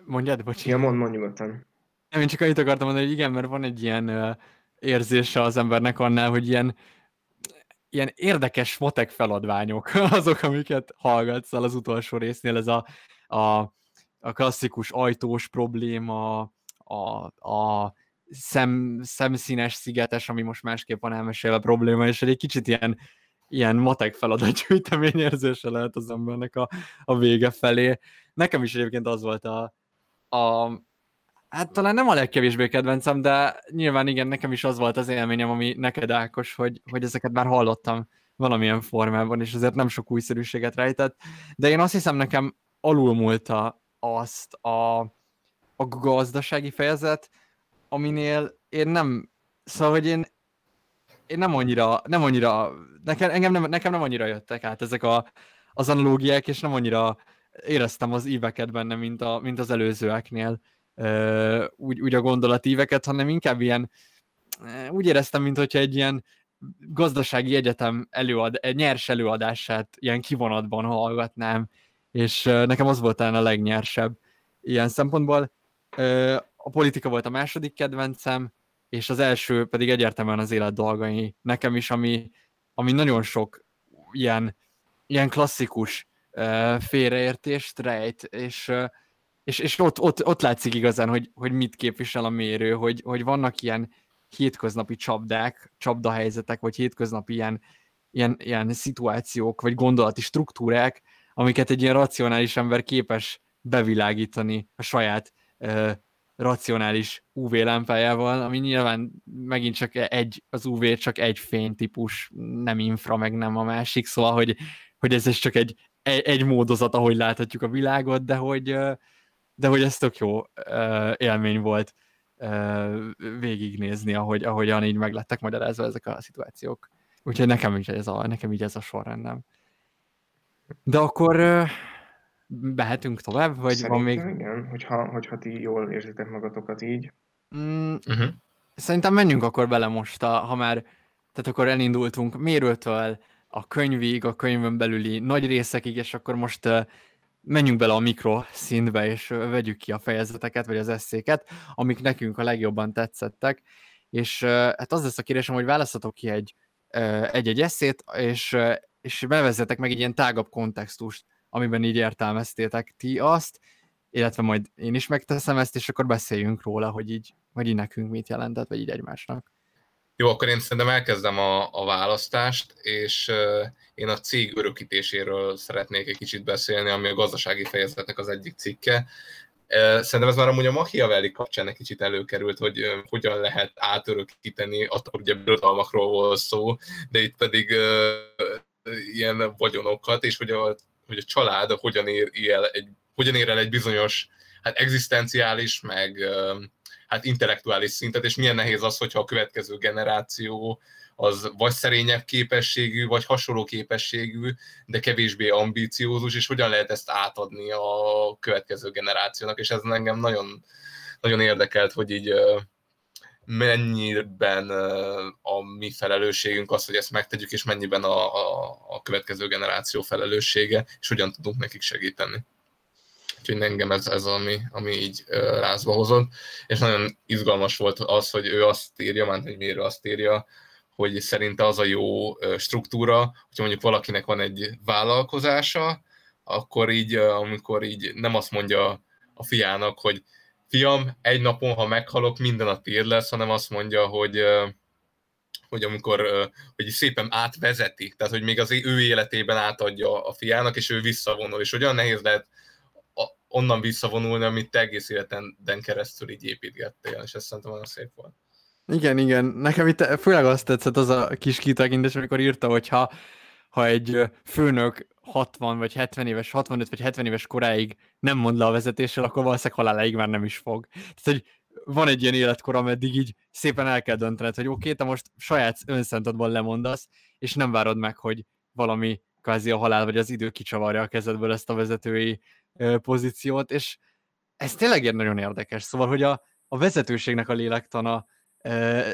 Mondjad, bocs. Ja, mondd nyugodtan. Nem, én csak annyit akartam mondani, hogy igen, mert van egy ilyen érzése az embernek annál, hogy ilyen érdekes matek feladványok azok, amiket hallgatsz el az utolsó résznél, ez a klasszikus ajtós probléma, a szemszínes szigetes, ami most másképp van elmesélve a probléma, és egy kicsit ilyen matek feladatgyűjtemény érzése lehet az embernek a vége felé. Nekem is egyébként az volt hát talán nem a legkevésbé kedvencem, de nyilván igen, nekem is az volt az élményem, ami neked, Ákos, hogy ezeket már hallottam valamilyen formában, és azért nem sok újszerűséget rejtett, de én azt hiszem, nekem alulmúlta azt a gazdasági fejezet, aminél nekem nem annyira jöttek át ezek az analógiák, és nem annyira éreztem az íveket benne, mint az előzőeknél, úgy a gondolatíveket, hanem inkább ilyen, úgy éreztem, mint hogyha egy ilyen gazdasági egyetem nyers előadását ilyen kivonatban hallgatnám, és nekem az volt talán a legnyersebb ilyen szempontból. A politika volt a második kedvencem, és az első pedig egyértelműen az élet dolgai nekem is, ami nagyon sok ilyen klasszikus félreértést rejt, és ott látszik igazán, hogy mit képvisel a Mérő, hogy vannak ilyen hétköznapi csapdahelyzetek, vagy hétköznapi ilyen szituációk, vagy gondolati struktúrák, amiket egy ilyen racionális ember képes bevilágítani a saját racionális UV lámpájával, ami nyilván megint csak az UV csak egy fénytípus, nem infra, meg nem a másik, szóval, hogy ez is csak egy módozat, ahogy láthatjuk a világot, de hogy ez tök jó élmény volt végignézni, ahogyan így meglettek magyarázva ezek a szituációk. Úgyhogy nekem így ez a sorrendem. De akkor behetünk tovább? Vagy szerintem van még... igen, hogyha ti jól érzitek magatokat így. Uh-huh. Szerintem menjünk akkor bele most, ha már, tehát akkor elindultunk Mérőtől a könyvig, a könyvön belüli nagy részekig, és akkor most menjünk bele a mikroszintbe, és vegyük ki a fejezeteket, vagy az esszéket, amik nekünk a legjobban tetszettek, és hát az lesz a kérdésem, hogy választatok ki egy esszét, és bevezzetek meg egy ilyen tágabb kontextust, amiben így értelmeztétek ti azt, illetve majd én is megteszem ezt, és akkor beszéljünk róla, hogy így nekünk mit jelentett, vagy így egymásnak. Jó, akkor én szerintem elkezdem a választást, és én a cég örökítéséről szeretnék egy kicsit beszélni, ami a gazdasági fejezetnek az egyik cikke. Szerintem ez már amúgy a Machiavelli kapcsán egy kicsit előkerült, hogy hogyan lehet átörökíteni, attól ugye birodalmakról volt szó, de itt pedig ilyen vagyonokat, és hogy a család hogyan ér el egy bizonyos, hát egzisztenciális, meg hát intellektuális szintet, és milyen nehéz az, hogyha a következő generáció az vagy szerényebb képességű, vagy hasonló képességű, de kevésbé ambíciózus, és hogyan lehet ezt átadni a következő generációnak, és ez engem nagyon, nagyon érdekelt, hogy így mennyiben a mi felelősségünk az, hogy ezt megtegyük, és mennyiben a következő generáció felelőssége, és hogyan tudunk nekik segíteni. Úgyhogy engem ez ami így rázba hozott, és nagyon izgalmas volt az, hogy ő azt írja, mert egy Mérő azt írja, hogy szerinte az a jó struktúra, hogy mondjuk valakinek van egy vállalkozása, akkor így, amikor így nem azt mondja a fiának, hogy fiam, egy napon, ha meghalok, minden a tiéd lesz, hanem azt mondja, hogy amikor hogy szépen átvezeti, tehát hogy még az ő életében átadja a fiának, és ő visszavonul, és olyan nehéz lehet onnan visszavonulni, amit te egész életeden keresztül így építgettél, és ez szerintem olyan szép volt. Igen, nekem itt főleg azt tetszett az a kis kitekintés, amikor írta, hogy ha egy főnök 60 vagy 70 éves, 65 vagy 70 éves koráig nem mond le a vezetéssel, akkor valószínűleg haláláig már nem is fog. Tehát, hogy van egy ilyen életkor, ameddig így szépen el kell döntened, hogy oké, te most saját önszántatban lemondasz, és nem várod meg, hogy valami kvázi a halál vagy az idő kicsavarja a kezedből ezt a vezetői pozíciót, és ez tényleg nagyon érdekes. Szóval, hogy a vezetőségnek a lélektana,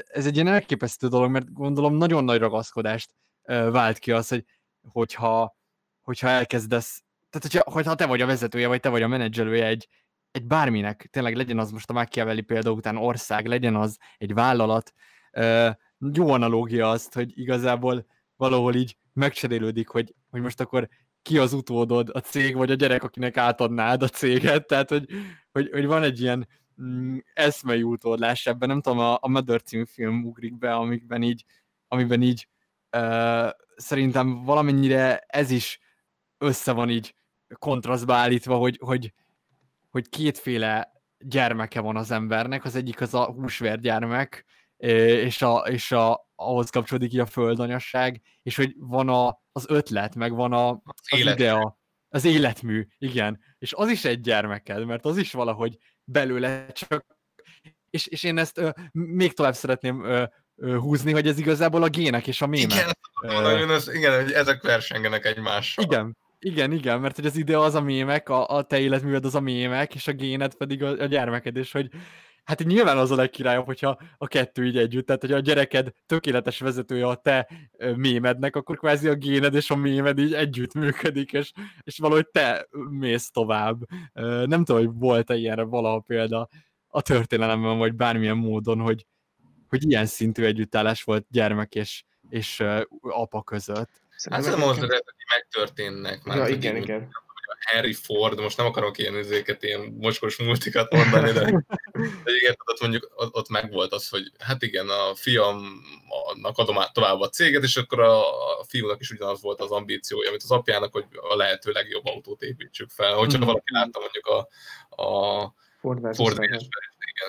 ez egy ilyen elképesztő dolog, mert gondolom nagyon nagy ragaszkodást vált ki az, hogyha elkezdesz, tehát hogyha te vagy a vezetője, vagy te vagy a menedzselője egy bárminek, tényleg legyen az most a Machiavelli példa után ország, legyen az egy vállalat, jó analógia azt, hogy igazából valahol így megcserélődik, hogy most akkor ki az utódod, a cég, vagy a gyerek, akinek átadnád a céget, tehát hogy van egy ilyen eszmei utódlás ebben, nem tudom, a Mother című film ugrik be, amiben így szerintem valamennyire ez is össze van így kontrasztba állítva, hogy kétféle gyermeke van az embernek, az egyik az a húsvérgyermek, és ahhoz kapcsolódik így a földanyasság, és hogy van az ötlet, meg van az idea, az életmű, igen, és az is egy gyermeked, mert az is valahogy belőle csak, és én ezt még tovább szeretném húzni, hogy ez igazából a gének és a mémek. Igen, hogy ezek versengenek egymással. Igen, mert hogy az idea az a mémek, a te életműved az a mémek, és a géned pedig a gyermeked, és hogy hát nyilván az a legkirályabb, hogyha a kettő így együtt, tehát hogy a gyereked tökéletes vezetője a te mémednek, akkor kvázi a géned és a mémed így együtt működik, és valahogy te mész tovább. Nem tudom, hogy volt-e ilyenre valaha példa a történelemben, vagy bármilyen módon, hogy ilyen szintű együttállás volt gyermek és apa között. Szerintem most hogy megtörténnek már. Ja, igen. Harry Ford, most nem akarok ilyen üzéket, ilyen mocskos multikat mondani, de igen, ott mondjuk ott megvolt az, hogy hát igen, a fiamnak adom át tovább a céget, és akkor a fiúnak is ugyanaz volt az ambíciója, amit az apjának, hogy a lehető legjobb autót építsük fel. Hogyha valaki látta mondjuk a Ford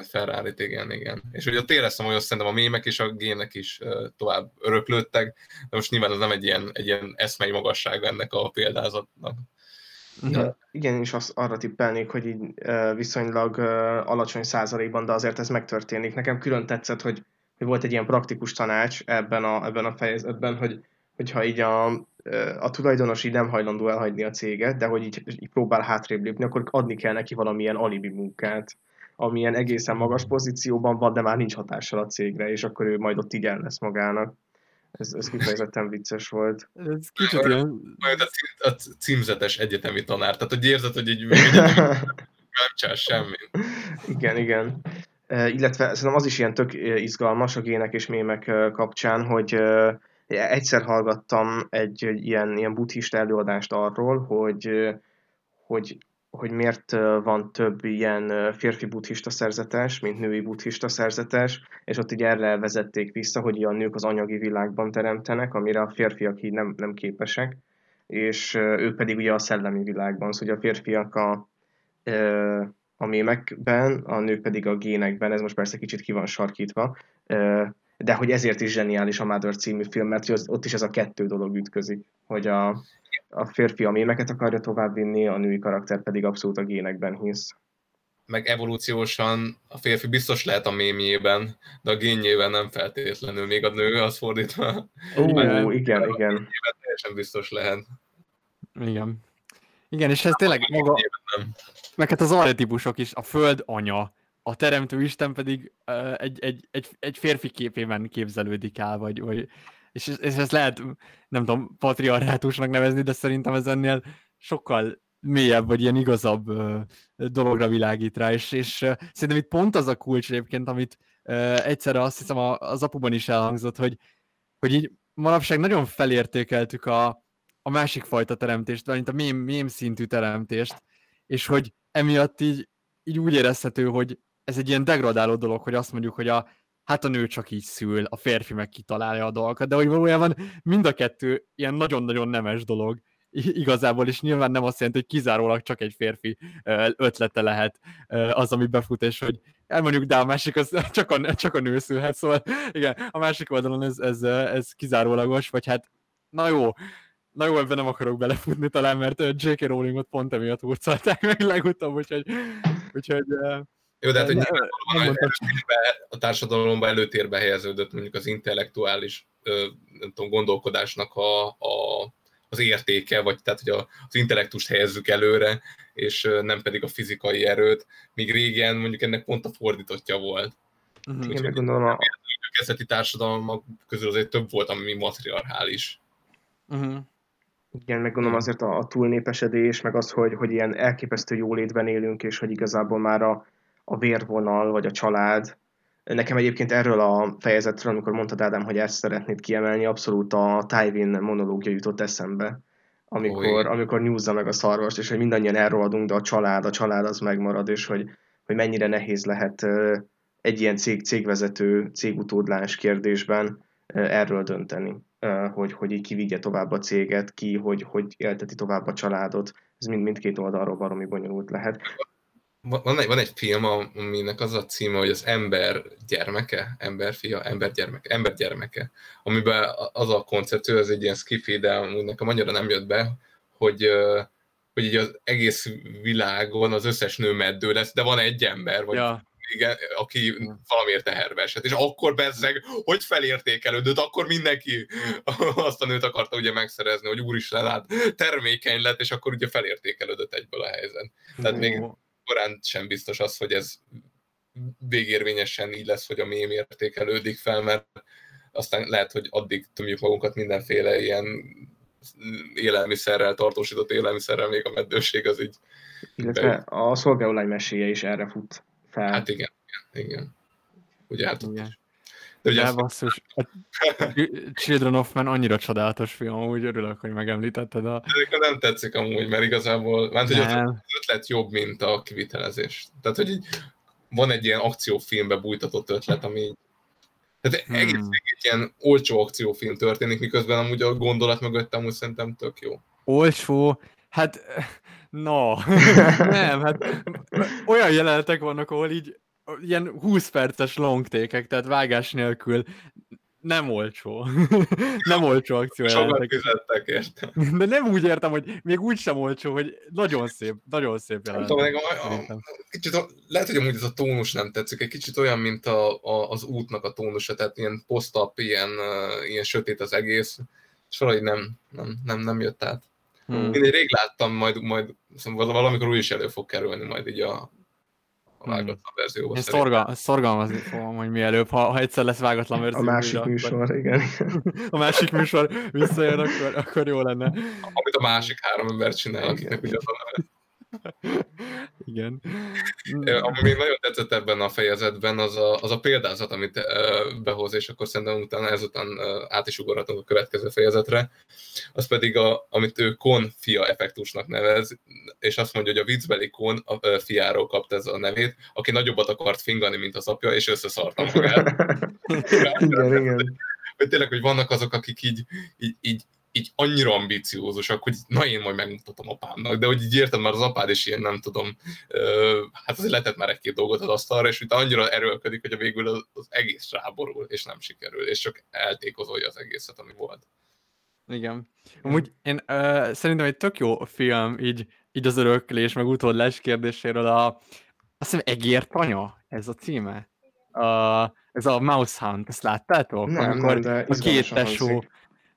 Ferrarit, igen. És hogy ott éreztem, hogy azt szerintem a mémek és a gének is tovább öröklődtek, de most nyilván ez nem egy ilyen eszmei magasság ennek a példázatnak. De igen, és azt arra tippelnék, hogy így viszonylag alacsony százalékban, de azért ez megtörténik. Nekem külön tetszett, hogy volt egy ilyen praktikus tanács ebben a fejezetben, hogyha így a tulajdonos így nem hajlandó elhagyni a céget, de hogy így próbál hátrébb lépni, akkor adni kell neki valamilyen alibi munkát, amilyen egészen magas pozícióban van, de már nincs hatással a cégre, és akkor ő majd ott így el lesz magának. Ez kifejezetten vicces volt. Ez kicsit olyan. A címzetes egyetemi tanár, tehát hogy érzed, hogy így nem csinál semmit. Igen. Illetve szerintem az is ilyen tök izgalmas a gének és mémek kapcsán, hogy egyszer hallgattam egy ilyen buddhista előadást arról, hogy miért van több ilyen férfi buddhista szerzetes, mint női buddhista szerzetes, és ott így erre vezették vissza, hogy a nők az anyagi világban teremtenek, amire a férfiak így nem képesek, és ők pedig ugye a szellemi világban, szóval a férfiak a mémekben, a nők pedig a génekben, ez most persze kicsit ki van sarkítva, de hogy ezért is zseniális a Mother című film, mert ott is ez a kettő dolog ütközik, hogy a férfi a mémeket akarja továbbvinni, a női karakter pedig abszolút a génekben hisz. Meg evolúciósan a férfi biztos lehet a mémjében, de a génjében nem feltétlenül, még a nő az fordítva. Igen. A génjében teljesen biztos lehet. Igen, és ez tényleg maga... Meg hát az archetípusok is, a föld anya, a teremtő Isten pedig egy férfi képében képzelődik el, vagy és ezt lehet, nem tudom, patriarchátusnak nevezni, de szerintem ez ennél sokkal mélyebb, vagy ilyen igazabb dologra világít rá, és szerintem itt pont az a kulcs egyébként, amit egyszerre azt hiszem az apuban is elhangzott, hogy, hogy így manapság nagyon felértékeltük a másik fajta teremtést, mint a mém szintű teremtést, és hogy emiatt így úgy érezhető, hogy ez egy ilyen degradáló dolog, hogy azt mondjuk, hogy a nő csak így szül, a férfi meg kitalálja a dolgokat, de hogy valójában mind a kettő ilyen nagyon-nagyon nemes dolog igazából, és nyilván nem azt jelenti, hogy kizárólag csak egy férfi ötlete lehet az, ami befut, és hogy elmondjuk, de a másik az csak a nő szülhet, szóval igen, a másik oldalon ez kizárólagos, vagy hát na jó, ebben nem akarok belefutni talán, mert J.K. Rowlingot pont emiatt hurcolták meg legutóbb, úgyhogy jó, de hát, hogy nyilván a társadalomba előtérbe helyeződött mondjuk az intellektuális gondolkodásnak az értéke, vagy tehát, hogy az intellektust helyezzük előre, és nem pedig a fizikai erőt, míg régen mondjuk ennek pont a fordítottja volt. Mm-hmm. Úgyhogy gondolom a kezdeti társadalmak közül azért több volt, ami matriarchális. Mm-hmm. Igen, meg gondolom azért a túlnépesedés, meg az, hogy ilyen elképesztő jólétben élünk, és hogy igazából már a vérvonal, vagy a család. Nekem egyébként erről a fejezetről, amikor mondtad, Ádám, hogy ezt szeretnéd kiemelni, abszolút a Tywin monológia jutott eszembe, amikor nyúzza meg a szarvast, és hogy mindannyian elrohadunk, de a család az megmarad, és hogy mennyire nehéz lehet egy ilyen cégvezető, cégutódlás kérdésben erről dönteni, hogy ki vigye tovább a céget, hogy élteti tovább a családot. Ez mindkét oldalról baromi bonyolult lehet. Van egy film, aminek az a címe, hogy az embergyermeke, amiben az a koncepció, ez egy ilyen skifi, de amúgy nekem annyira nem jött be, hogy így az egész világon az összes nő meddő lesz, de van egy ember, vagy igen, aki valamiért teherbe esett. És akkor bezzeg, hogy felértékelődött, akkor mindenki azt a nőt akarta ugye megszerezni, hogy úristen, hát termékeny lett, és akkor ugye felértékelődött egyből a helyzet. Tehát még korán sem biztos az, hogy ez végérvényesen így lesz, hogy a mém értékelődik fel, mert aztán lehet, hogy addig tömjük magunkat mindenféle ilyen élelmiszerrel, tartósított élelmiszerrel, még a meddőség az így... Illetve a szolgálány meséje is erre fut fel. Hát igen. Ugye hát igen. De ugye basszus, Children of Men annyira csodálatos film, amúgy örülök, hogy megemlítetted. Nem tetszik amúgy, mert igazából mert hogy az ötlet jobb, mint a kivitelezés. Tehát, hogy így van egy ilyen akciófilmbe bújtatott ötlet, ami tehát egész egy ilyen olcsó akciófilm történik, miközben amúgy a gondolat mögött amúgy szerintem tök jó. Olcsó? Hát, nem, hát olyan jelenetek vannak, ahol így ilyen 20 perces longtékek, tehát vágás nélkül nem olcsó. Nem olcsó akció. Sokat fizettek érte. De nem úgy értem, hogy még úgy sem olcsó, hogy nagyon szép jelenet. Lehet, hogy amúgy ez a tónus nem tetszik, egy kicsit olyan, mint az útnak a tónusa, tehát ilyen posztap, ilyen sötét az egész, és valahogy nem jött át. Én rég láttam, majd valamikor úgy is elő fog kerülni majd így a vágatlan verzióban. Én szorgalmazni fogom, hogy mielőbb, ha egyszer lesz vágatlan verzió. A másik műsor, igen. A másik műsor visszajön, akkor jó lenne. Amit a másik három ember csinál, akinek ugyanaz. Igen. Ami még nagyon tetszett ebben a fejezetben, az a példázat, amit behoz, és akkor szerintem utána ezután át is ugorhatunk a következő fejezetre. Az pedig, amit ő konfia effektusnak nevez, és azt mondja, hogy a viccbeli kon a fiáról kapta ez a nevét, aki nagyobbat akart fingani, mint az apja, és összeszartam magát. Igen. Tényleg, hogy vannak azok, akik így annyira ambiciózusak, hogy na én majd megmutatom apámnak, de hogy így értem, már az apád is ilyen, nem tudom, hát azért letett már egy-két dolgot az asztalra, és utána annyira erőlködik, hogy a végül az egész ráborul, és nem sikerül, és csak eltékozolja az egészet, ami volt. Igen. Amúgy én szerintem egy tök jó film, így az öröklés, meg utódlás kérdéséről azt hiszem Egértanya, ez a címe. Ez a Mouse Hunt, ezt láttátok? Nem, de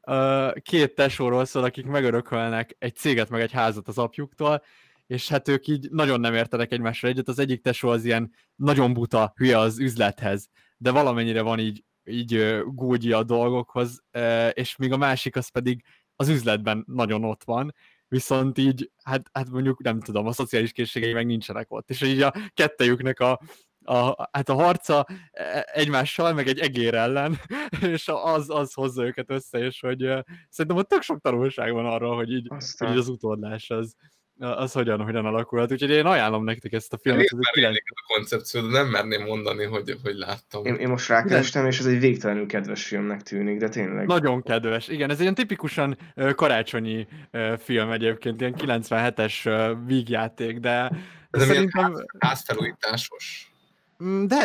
a két tesóról szól, akik megörökölnek egy céget, meg egy házat az apjuktól, és hát ők így nagyon nem értenek egymásra egyet, az egyik tesó az ilyen nagyon buta, hülye az üzlethez, de valamennyire van így gógyi a dolgokhoz, és még a másik az pedig az üzletben nagyon ott van, viszont így, hát mondjuk nem tudom, a szociális készségei meg nincsenek ott, és így a kettejüknek a hát a harca egymással, meg egy egér ellen, és az hozza őket össze, és hogy szerintem ott tök sok tanulság van arról, hogy így hogy az utódlás az hogyan alakulhat. Úgyhogy én ajánlom nektek ezt a filmet. A koncepciót, nem merném mondani, hogy láttam. Én most rákerestem, és ez egy végtelenül kedves filmnek tűnik, de tényleg. Nagyon kedves. Igen, ez egy ilyen tipikusan karácsonyi film egyébként, ilyen 97-es vígjáték, de ez szerintem... házfelújításos.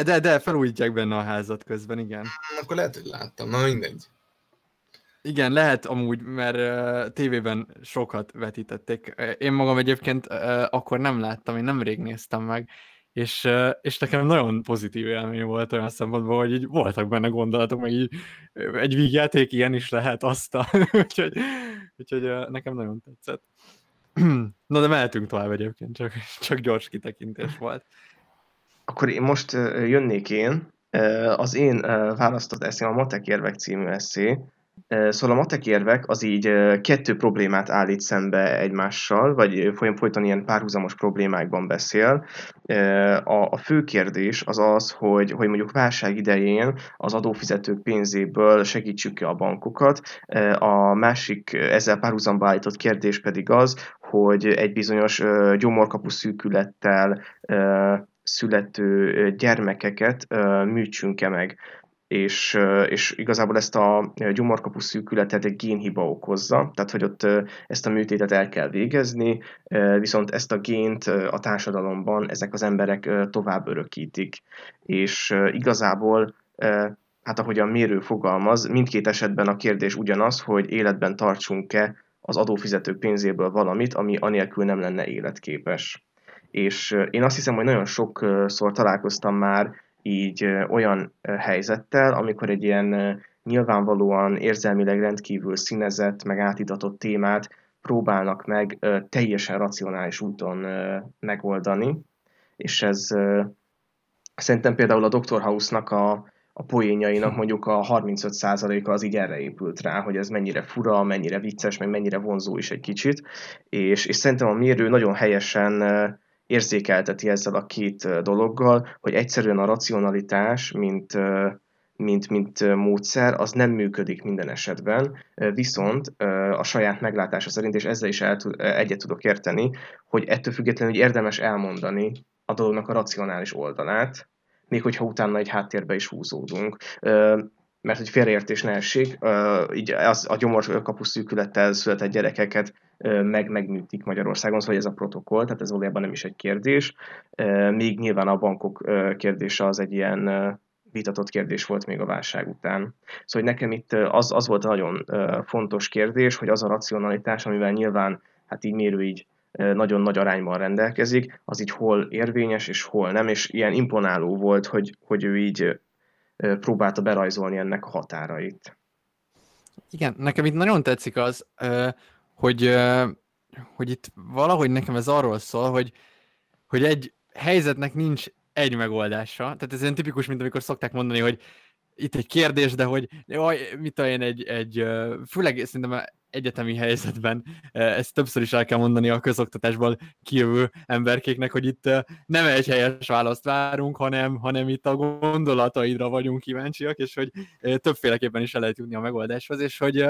De, felújítják benne a házat közben, igen. Akkor lehet, hogy láttam, na mindegy. Igen, lehet amúgy, mert tévében sokat vetítették. Én magam egyébként akkor nem láttam, én nemrég néztem meg, és nekem nagyon pozitív élmény volt olyan szempontból, hogy így voltak benne gondolatok, meg így egy vígjáték ilyen is lehet aztán, úgyhogy nekem nagyon tetszett. Na de mehetünk tovább egyébként, csak gyors kitekintés volt. Akkor most jönnék én, az én választott eszém a Matek érvek című eszé. Szóval a matek érvek az így kettő problémát állít szembe egymással, vagy folyton ilyen párhuzamos problémákban beszél. A fő kérdés az az, hogy mondjuk válság idején az adófizetők pénzéből segítsük a bankokat. A másik ezzel párhuzamba állított kérdés pedig az, hogy egy bizonyos gyomorkapu szűkülettel születő gyermekeket műtsünk-e meg. És igazából ezt a gyomorkapu szűkületet egy génhiba okozza, tehát hogy ott ezt a műtétet el kell végezni, viszont ezt a gént a társadalomban ezek az emberek tovább örökítik. És igazából, hát ahogy a mérő fogalmaz, mindkét esetben a kérdés ugyanaz, hogy életben tartsunk-e az adófizetők pénzéből valamit, ami anélkül nem lenne életképes. És én azt hiszem, hogy nagyon sokszor találkoztam már így olyan helyzettel, amikor egy ilyen nyilvánvalóan érzelmileg rendkívül színezett, meg átítatott témát próbálnak meg teljesen racionális úton megoldani, és ez szerintem például a Dr. House-nak a poénjainak mondjuk a 35%-a az így erre épült rá, hogy ez mennyire fura, mennyire vicces, meg mennyire vonzó is egy kicsit, és szerintem a mérő nagyon helyesen érzékelteti ezzel a két dologgal, hogy egyszerűen a racionalitás, mint módszer, az nem működik minden esetben, viszont a saját meglátása szerint, és ezzel is egyet tudok érteni, hogy ettől függetlenül hogy érdemes elmondani a dolognak a racionális oldalát, még hogyha utána egy háttérbe is húzódunk. Mert hogy félreértés ne essék, így a gyomorkapu szűkülettel született gyerekeket megműtik Magyarországon, szóval ez a protokoll, tehát ez valójában nem is egy kérdés. Még nyilván a bankok kérdése az egy ilyen vitatott kérdés volt még a válság után. Szóval nekem itt az volt a nagyon fontos kérdés, hogy az a racionalitás, amivel nyilván hát így mérő így nagyon nagy arányban rendelkezik, az így hol érvényes és hol nem, és ilyen imponáló volt, hogy ő így próbálta berajzolni ennek a határait. Igen, nekem itt nagyon tetszik az, hogy itt valahogy nekem ez arról szól, hogy egy helyzetnek nincs egy megoldása. Tehát ez olyan tipikus, mint amikor szokták mondani, hogy itt egy kérdés, de hogy jaj, mit olyan egy főleg szerintem egyetemi helyzetben, ezt többször is el kell mondani a közoktatásból kijövő emberkéknek, hogy itt nem egy helyes választ várunk, hanem itt a gondolataidra vagyunk kíváncsiak, és hogy többféleképpen is el lehet jutni a megoldáshoz, és hogy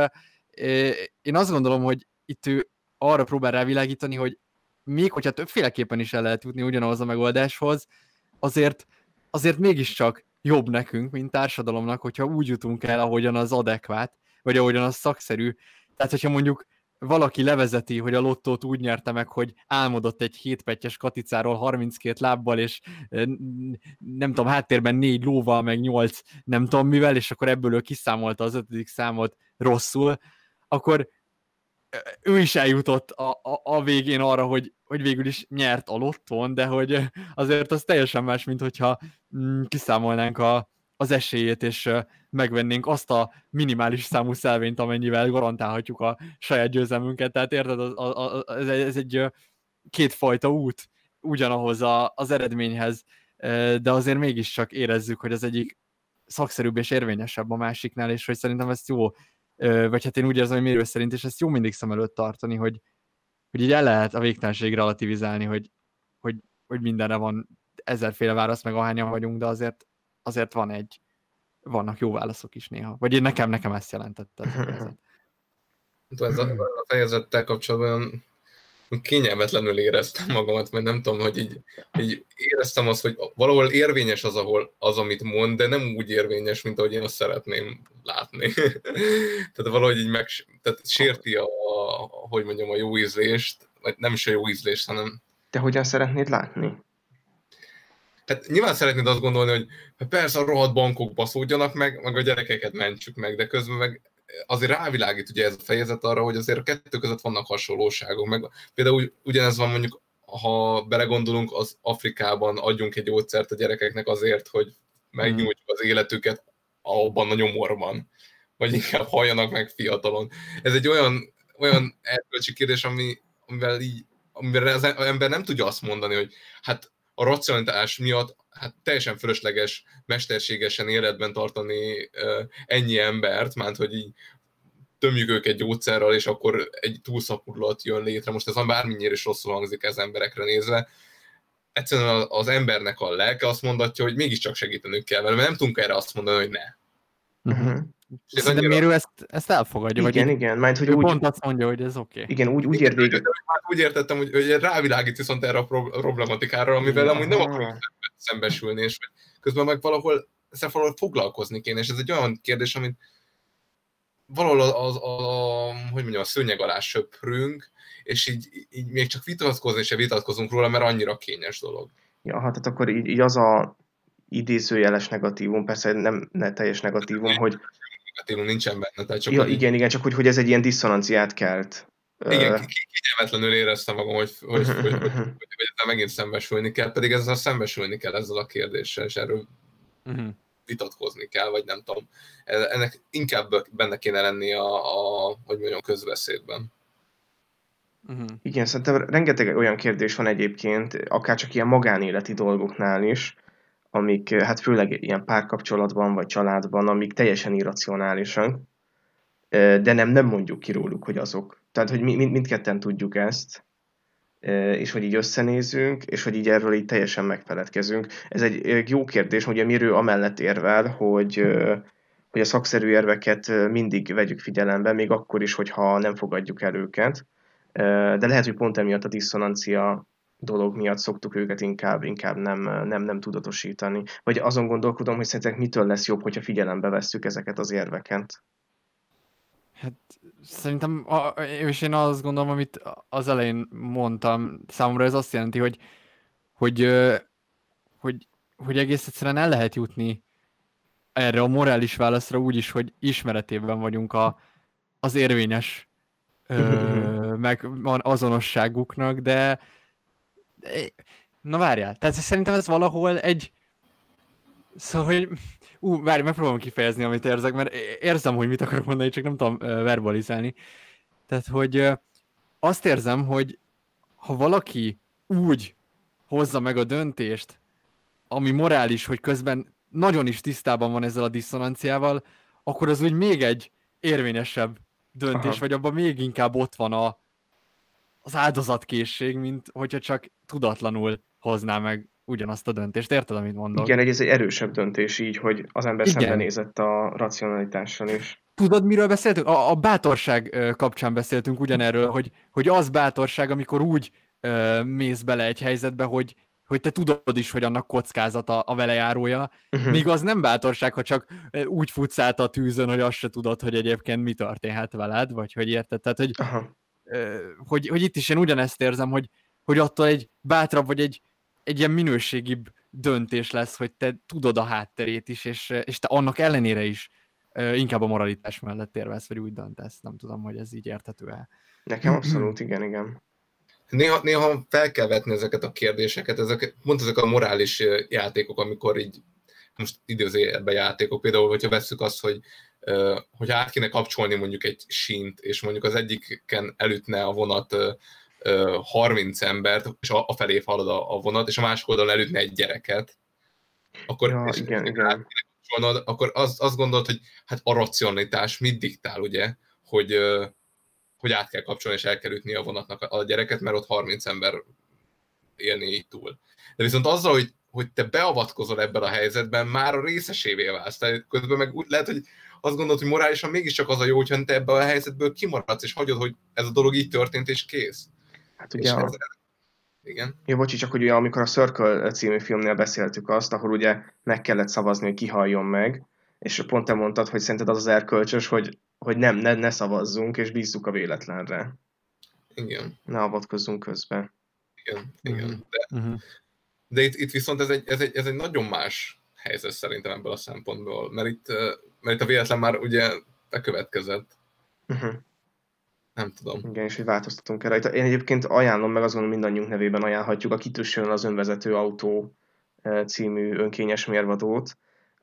én azt gondolom, hogy itt ő arra próbál rávilágítani, hogy még hogyha többféleképpen is el lehet jutni ugyanahoz a megoldáshoz, azért mégiscsak jobb nekünk, mint társadalomnak, hogyha úgy jutunk el, ahogyan az adekvát, vagy ahogyan az szakszerű. Tehát, hogyha mondjuk valaki levezeti, hogy a lottót úgy nyerte meg, hogy álmodott egy 7 pettyes katicáról 32 lábbal, és nem tudom, háttérben 4 lóval, meg 8 nem tudom mivel, és akkor ebből ő kiszámolta az 5. számot rosszul, akkor ő is eljutott a végén arra, hogy végül is nyert a lottón, de hogy azért az teljesen más, mint hogyha kiszámolnánk az esélyét, és megvennénk azt a minimális számú szelvényt, amennyivel garantálhatjuk a saját győzelmünket. Tehát érted, ez egy kétfajta út ugyanahoz az eredményhez, de azért mégiscsak érezzük, hogy az egyik szakszerűbb és érvényesebb a másiknál, és hogy szerintem ezt jó, vagy hát én úgy érzem, hogy mérő szerint, és ezt jó mindig szem előtt tartani, hogy így el lehet a végtelenség relativizálni, hogy mindenre van ezerféle válasz, meg ahányan vagyunk, de azért van vannak jó válaszok is néha. Vagy én nekem ezt jelentette. Ez a fejezettel kapcsolatban kényelmetlenül éreztem magamat, mert nem tudom, hogy így éreztem azt, hogy valahol érvényes az, ahol az, amit mond, de nem úgy érvényes, mint ahogy én azt szeretném látni. Tehát valahogy így sérti a jó ízlést, vagy nem is a jó ízlést, hanem... Te hogyan szeretnéd látni? Hát nyilván szeretnéd azt gondolni, hogy persze a rohadt bankok baszódjanak meg a gyerekeket mentsük meg, de közben meg azért rávilágít ugye ez a fejezet arra, hogy azért a kettő között vannak hasonlóságok. Meg például ugyanez van mondjuk, ha belegondolunk, az Afrikában adjunk egy gyógyszert a gyerekeknek azért, hogy megnyújtjuk az életüket abban a nyomorban, vagy inkább halljanak meg fiatalon. Ez egy olyan erkölcsi kérdés, amivel az ember nem tudja azt mondani, hogy hát a racionalitás miatt teljesen fölösleges, mesterségesen életben tartani ennyi embert, mert hogy így tömjük őket gyógyszerrel, és akkor egy túlszaporulat jön létre. Most ez bármennyire is rosszul hangzik ez emberekre nézve. Egyszerűen az embernek a lelke azt mondatja, hogy mégiscsak segítenünk kell, mert nem tudunk erre azt mondani, hogy ne. Uh-huh. De Mérő ezt elfogadja. Igen. Mert hogy pont azt mondja, hogy ez oké. Igen, úgy értettem. Úgy értettem, hogy rávilágít viszont erre a problematikára, amivel amúgy nem akarunk szembesülni, és közben meg valahol foglalkozni kéne, és ez egy olyan kérdés, amit valahol a szőnyeg alá söprünk, és így még csak vitatkozni se vitatkozunk róla, mert annyira kényes dolog. Ja, hát akkor így az a idézőjeles negatívum, persze nem teljes negatívum, hogy... Negatívum nincsen benne, tehát csak... Ja, igen, csak hogy ez egy ilyen diszonanciát kelt. Igen, kényelmetlenül éreztem magam, hogy megint szembesülni kell, pedig ezzel szembesülni kell ezzel a kérdéssel, és erről vitatkozni kell, vagy nem tudom. Ennek inkább benne kéne lenni a közbeszédben. Igen, szerintem rengeteg olyan kérdés van egyébként, akárcsak ilyen magánéleti dolgoknál is, amik hát főleg ilyen párkapcsolatban vagy családban, amik teljesen irracionálisak, de nem mondjuk ki róluk, hogy azok. Tehát, hogy mindketten tudjuk ezt, és hogy így összenézünk, és hogy így erről így teljesen megfeledkezünk. Ez egy jó kérdés, hogy a Mérő amellett érvel, hogy a szakszerű érveket mindig vegyük figyelembe, még akkor is, hogyha nem fogadjuk el őket. De lehet, hogy pont emiatt a diszonancia dolog miatt szoktuk őket inkább nem tudatosítani. Vagy azon gondolkodom, hogy szerintetek mitől lesz jobb, hogyha figyelembe vesszük ezeket az érveket. Hát szerintem, és én azt gondolom, amit az elején mondtam, számomra ez azt jelenti, hogy egész egyszerűen el lehet jutni erre a morális válaszra úgy is, hogy ismeretében vagyunk az érvényes meg azonosságuknak, de na várjál, tehát szerintem ez valahol egy... Szóval, hogy... Várj, megpróbálom kifejezni, amit érzek, mert érzem, hogy mit akarok mondani, csak nem tudom verbalizálni. Tehát, hogy azt érzem, hogy ha valaki úgy hozza meg a döntést, ami morális, hogy közben nagyon is tisztában van ezzel a diszonanciával, akkor az úgy még egy érvényesebb döntés, aha, vagy abban még inkább ott van az áldozatkészség, mint hogyha csak tudatlanul hozná meg ugyanazt a döntést. Érted, amit mondok? Igen, ez egy erősebb döntés így, hogy az ember szembenézett a racionalitással is. Tudod, miről beszéltünk? A bátorság kapcsán beszéltünk ugyanerről, hogy az bátorság, amikor úgy mész bele egy helyzetbe, hogy te tudod is, hogy annak kockázata a velejárója, míg az nem bátorság, ha csak úgy futsz át a tűzön, hogy azt se tudod, hogy egyébként mi történhet veled, vagy hogy érted. Tehát, hogy itt is én ugyanezt érzem, hogy attól egy bátrabb, vagy egy ilyen minőségibb döntés lesz, hogy te tudod a hátterét is, és te annak ellenére is inkább a moralitás mellett érvelsz, vagy úgy döntesz. Nem tudom, hogy ez így érthető-e. Nekem abszolút igen. Néha fel kell vetni ezeket a kérdéseket, ezek a morális játékok, amikor így most időzőjelben játékok, például, hogyha vesszük azt, hogy át kéne kapcsolni mondjuk egy sínt, és mondjuk az egyiken elütne a vonat 30 embert, és a felé halad a vonat, és a másik oldalon elütne egy gyereket, akkor, ja, igen. Akkor azt gondolod, hogy hát a racionalitás mit diktál, ugye, hogy át kell kapcsolni, és el kell ütni a vonatnak a gyereket, mert ott 30 ember élni így túl. De viszont azzal, hogy hogy te beavatkozol ebben a helyzetben, már a részesévé válsz. Tehát közben meg úgy lehet, hogy azt gondolod, hogy morálisan mégiscsak az a jó, hogyha te ebben a helyzetből kimaradsz, és hagyod, hogy ez a dolog így történt, és kész. Hát ugye a... Igen. Jó, bocsi, csak hogy ugye, amikor a Circle című filmnél beszéltük azt, ahol ugye meg kellett szavazni, hogy ki halljon meg, és pont te mondtad, hogy szerinted az az erkölcsös, hogy nem, ne szavazzunk, és bízzuk a véletlenre. Igen. Ne avatkozzunk közben. Igen, igen. De itt viszont ez egy nagyon más helyzet szerintem ebből a szempontból, mert itt a véletlen már ugye bekövetkezett. Uh-huh. Nem tudom. Igen, és hogy változtatunk erre. Én egyébként ajánlom, meg azt gondolom mindannyiunk nevében ajánlhatjuk a Kitűsön az önvezető autó című önkényes mérvadót,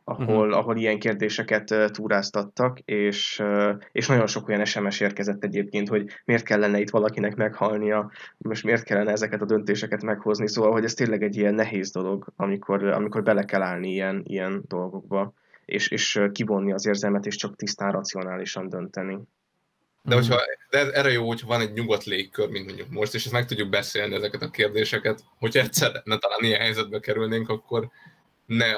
ahol ilyen kérdéseket túráztattak, és nagyon sok olyan SMS érkezett egyébként, hogy miért kellene itt valakinek meghalnia, most miért kellene ezeket a döntéseket meghozni, szóval, hogy ez tényleg egy ilyen nehéz dolog, amikor bele kell állni ilyen dolgokba, és kivonni az érzelmet, és csak tisztán racionálisan dönteni. De erre jó, hogyha van egy nyugodt légkör, mint mondjuk most, és ezt meg tudjuk beszélni ezeket a kérdéseket, hogyha egyszer ne talán ilyen helyzetbe kerülnénk, akkor ne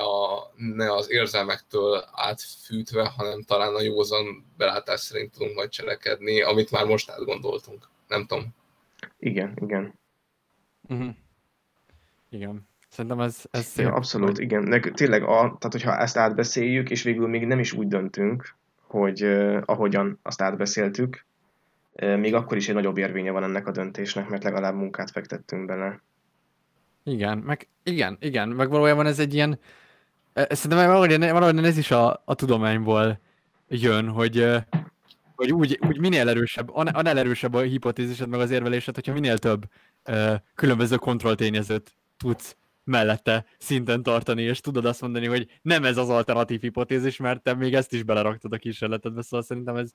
az érzelmektől átfűtve, hanem talán a józan belátás szerint tudunk majd cselekedni, amit már most átgondoltunk. Nem tudom. Igen. Uh-huh. Igen. Szerintem ez szép. Ja, abszolút, igen. Tényleg, tehát hogyha ezt átbeszéljük, és végül még nem is úgy döntünk, hogy ahogyan azt átbeszéltük, még akkor is egy nagyobb érvénye van ennek a döntésnek, mert legalább munkát fektettünk bele. Igen, meg valójában ez egy ilyen, szerintem valójában ez is a tudományból jön, hogy úgy minél erősebb, annál erősebb a hipotézised, meg az érvelésed, hogyha minél több különböző kontrolltényezőt tudsz mellette szinten tartani, és tudod azt mondani, hogy nem ez az alternatív hipotézis, mert te még ezt is beleraktad a kísérletedbe, szóval szerintem ez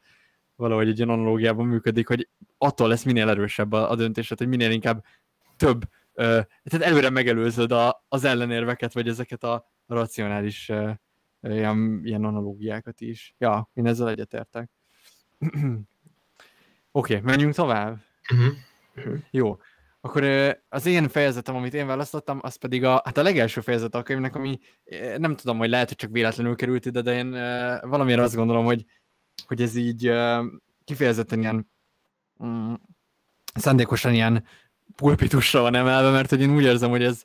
valahogy egy ilyen analógiában működik, hogy attól lesz minél erősebb a döntésed, hogy minél inkább több, tehát előre megelőzöd az ellenérveket, vagy ezeket a racionális ilyen analógiákat is. Ja, én ezzel egyetértek. Oké, menjünk tovább? Jó. Akkor az én fejezetem, amit én választottam, az pedig a legelső fejezet a könyvnek, ami nem tudom, hogy lehet, hogy csak véletlenül került ide, de én valamiért azt gondolom, hogy ez így kifejezetten ilyen szándékosan ilyen pulpitusra van emelve, mert hogy én úgy érzem, hogy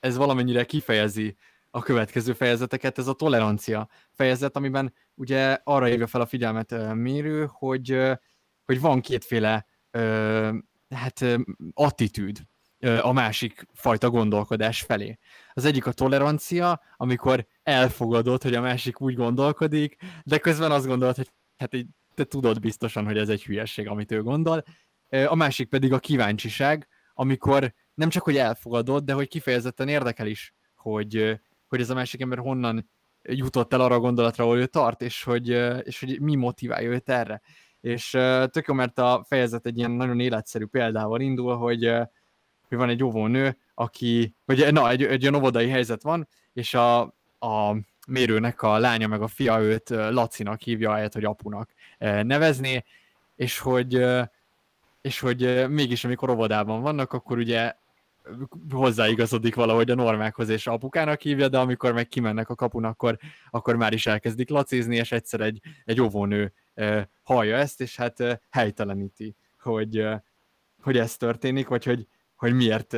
ez valamennyire kifejezi a következő fejezeteket, ez a tolerancia fejezet, amiben ugye arra hívja fel a figyelmet Mérő, hogy van kétféle attitűd a másik fajta gondolkodás felé. Az egyik a tolerancia, amikor elfogadod, hogy a másik úgy gondolkodik, de közben azt gondolod, hogy te tudod biztosan, hogy ez egy hülyeség, amit ő gondol. A másik pedig a kíváncsiság, amikor nem csak, hogy elfogadod, de hogy kifejezetten érdekel is, hogy ez a másik ember honnan jutott el arra a gondolatra, ahol ő tart, és hogy mi motiválja őt erre. És tök jó, mert a fejezet egy ilyen nagyon életszerű példával indul, hogy van egy óvónő, egy ilyen óvodai helyzet van, és a Mérőnek a lánya meg a fia őt Lacinak hívja, ahelyett, hogy apunak nevezné, és hogy mégis amikor óvodában vannak, akkor ugye hozzáigazodik valahogy a normákhoz, és apukának hívja, de amikor meg kimennek a kapun, akkor már is elkezdik lacizni, és egyszer egy óvónő hallja ezt, és hát helyteleníti, hogy ez történik, vagy hogy miért,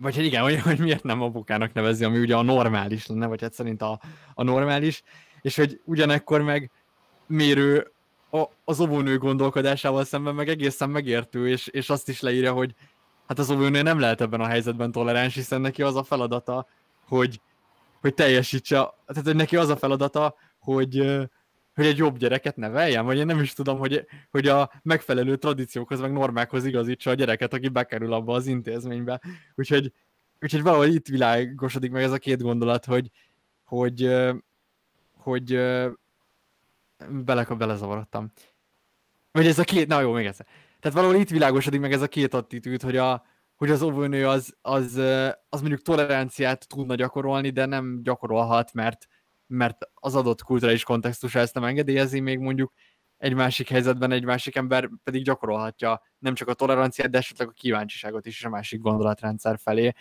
vagy igen, hogy miért nem apukának nevezi, ami ugye a normális lenne, vagy hát szerint a normális, és hogy ugyanekkor meg Mérő az óvónő gondolkodásával szemben meg egészen megértő, és azt is leírja, hogy hát az óvónő nem lehet ebben a helyzetben toleráns, hiszen neki az a feladata, hogy teljesítse, tehát hogy neki az a feladata, hogy egy jobb gyereket neveljen, vagy én nem is tudom, hogy a megfelelő tradíciókhoz, meg normákhoz igazítsa a gyereket, aki bekerül abba az intézménybe. Úgyhogy valahogy itt világosodik meg ez a két gondolat, hogy belezavarodtam. Vagy ez a két, na jó, még egyszer. Tehát valahol itt világosodik meg ez a két attitűd, hogy az óvónő az mondjuk toleranciát tudna gyakorolni, de nem gyakorolhat, mert az adott kulturális kontextusa ezt nem engedélyezi, még mondjuk egy másik helyzetben egy másik ember pedig gyakorolhatja nem csak a toleranciát, de esetleg a kíváncsiságot is a másik gondolatrendszer felé.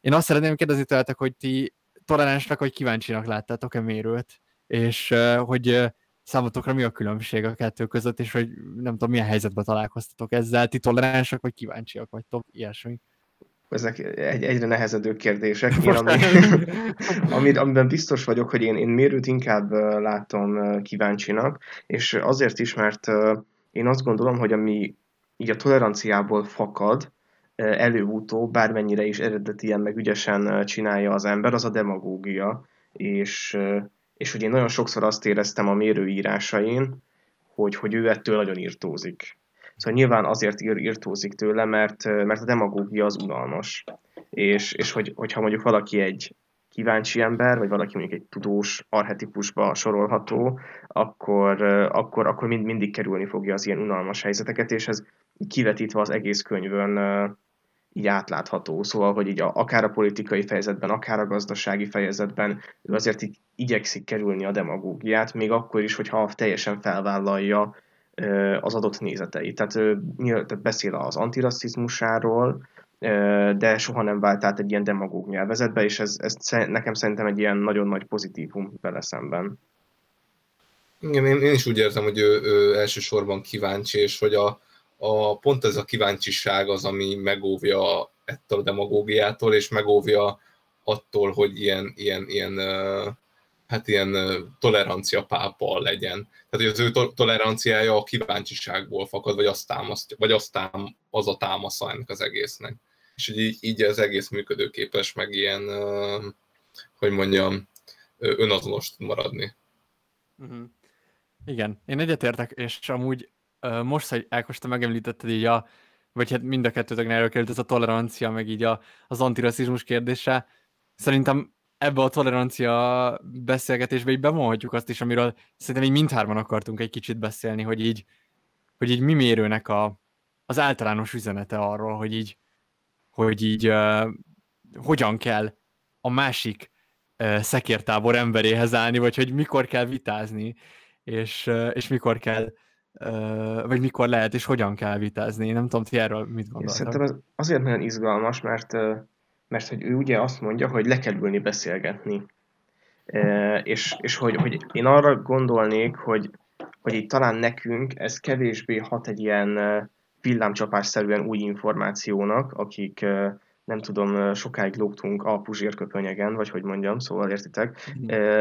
Én azt szeretném kérdezni tőletek, hogy ti toleránsnak vagy kíváncsinak láttátok-e Mérőt, és hogy számotokra mi a különbség a kettő között, és hogy nem tudom, milyen helyzetben találkoztatok ezzel, ti toleránsak vagy kíváncsiak vagytok, ilyesmi. Ezek egyre nehezedő kérdések. Én, amiben biztos vagyok, hogy én Mérőt inkább látom kíváncsinak, és azért is, mert én azt gondolom, hogy ami így a toleranciából fakad, előútó, bármennyire is eredetien meg ügyesen csinálja az ember, az a demagógia, és hogy én nagyon sokszor azt éreztem a Mérő írásain, hogy ő ettől nagyon irtózik. Szóval nyilván azért irtózik tőle, mert a demagógia az unalmas. És hogyha mondjuk valaki egy kíváncsi ember, vagy valaki mondjuk egy tudós archetipusba sorolható, akkor mindig kerülni fogja az ilyen unalmas helyzeteket, és ez kivetítve az egész könyvön így átlátható. Szóval, hogy így akár a politikai fejezetben, akár a gazdasági fejezetben ő azért így igyekszik kerülni a demagógiát, még akkor is, hogyha teljesen felvállalja az adott nézeteit. Tehát ő beszél az antirasszizmusáról, de soha nem vált át egy ilyen demagóg nyelvezetbe, és ez nekem szerintem egy ilyen nagyon nagy pozitívum vele szemben. Igen, én is úgy értem, hogy ő elsősorban kíváncsi, és hogy pont ez a kíváncsiság az, ami megóvja ettől a demagógiától, és megóvja attól, hogy ilyen tolerancia pápa legyen. Tehát az ő toleranciája a kíváncsiságból fakad, vagy az a támasza ennek az egésznek. És így az egész működőképes, meg ilyen, hogy mondjam, önazonos tud maradni. Uh-huh. Igen, én egyetértek, és amúgy most, hogy Ákos, te megemlítetted így vagy hát mind a kettőtöknél előkerült ez a tolerancia, meg így az antirasszizmus kérdése. Szerintem ebbe a tolerancia beszélgetésbe így bevonhatjuk azt is, amiről szerintem így mindhárman akartunk egy kicsit beszélni, hogy így mi Mérőnek az általános üzenete arról, hogy így hogyan kell a másik szekértábor emberéhez állni, vagy hogy mikor kell vitázni, és mikor kell vagy mikor lehet, és hogyan kell vitázni. Én nem tudom, ti erről mit gondoltak. Szerintem ez azért nagyon izgalmas, mert hogy ő ugye azt mondja, hogy le kell ülni beszélgetni. És hogy én arra gondolnék, hogy itt talán nekünk ez kevésbé hat egy ilyen villámcsapásszerűen új információnak, akik nem tudom, sokáig lógtunk a Puzsér köpönyegen, vagy hogy mondjam, szóval értitek,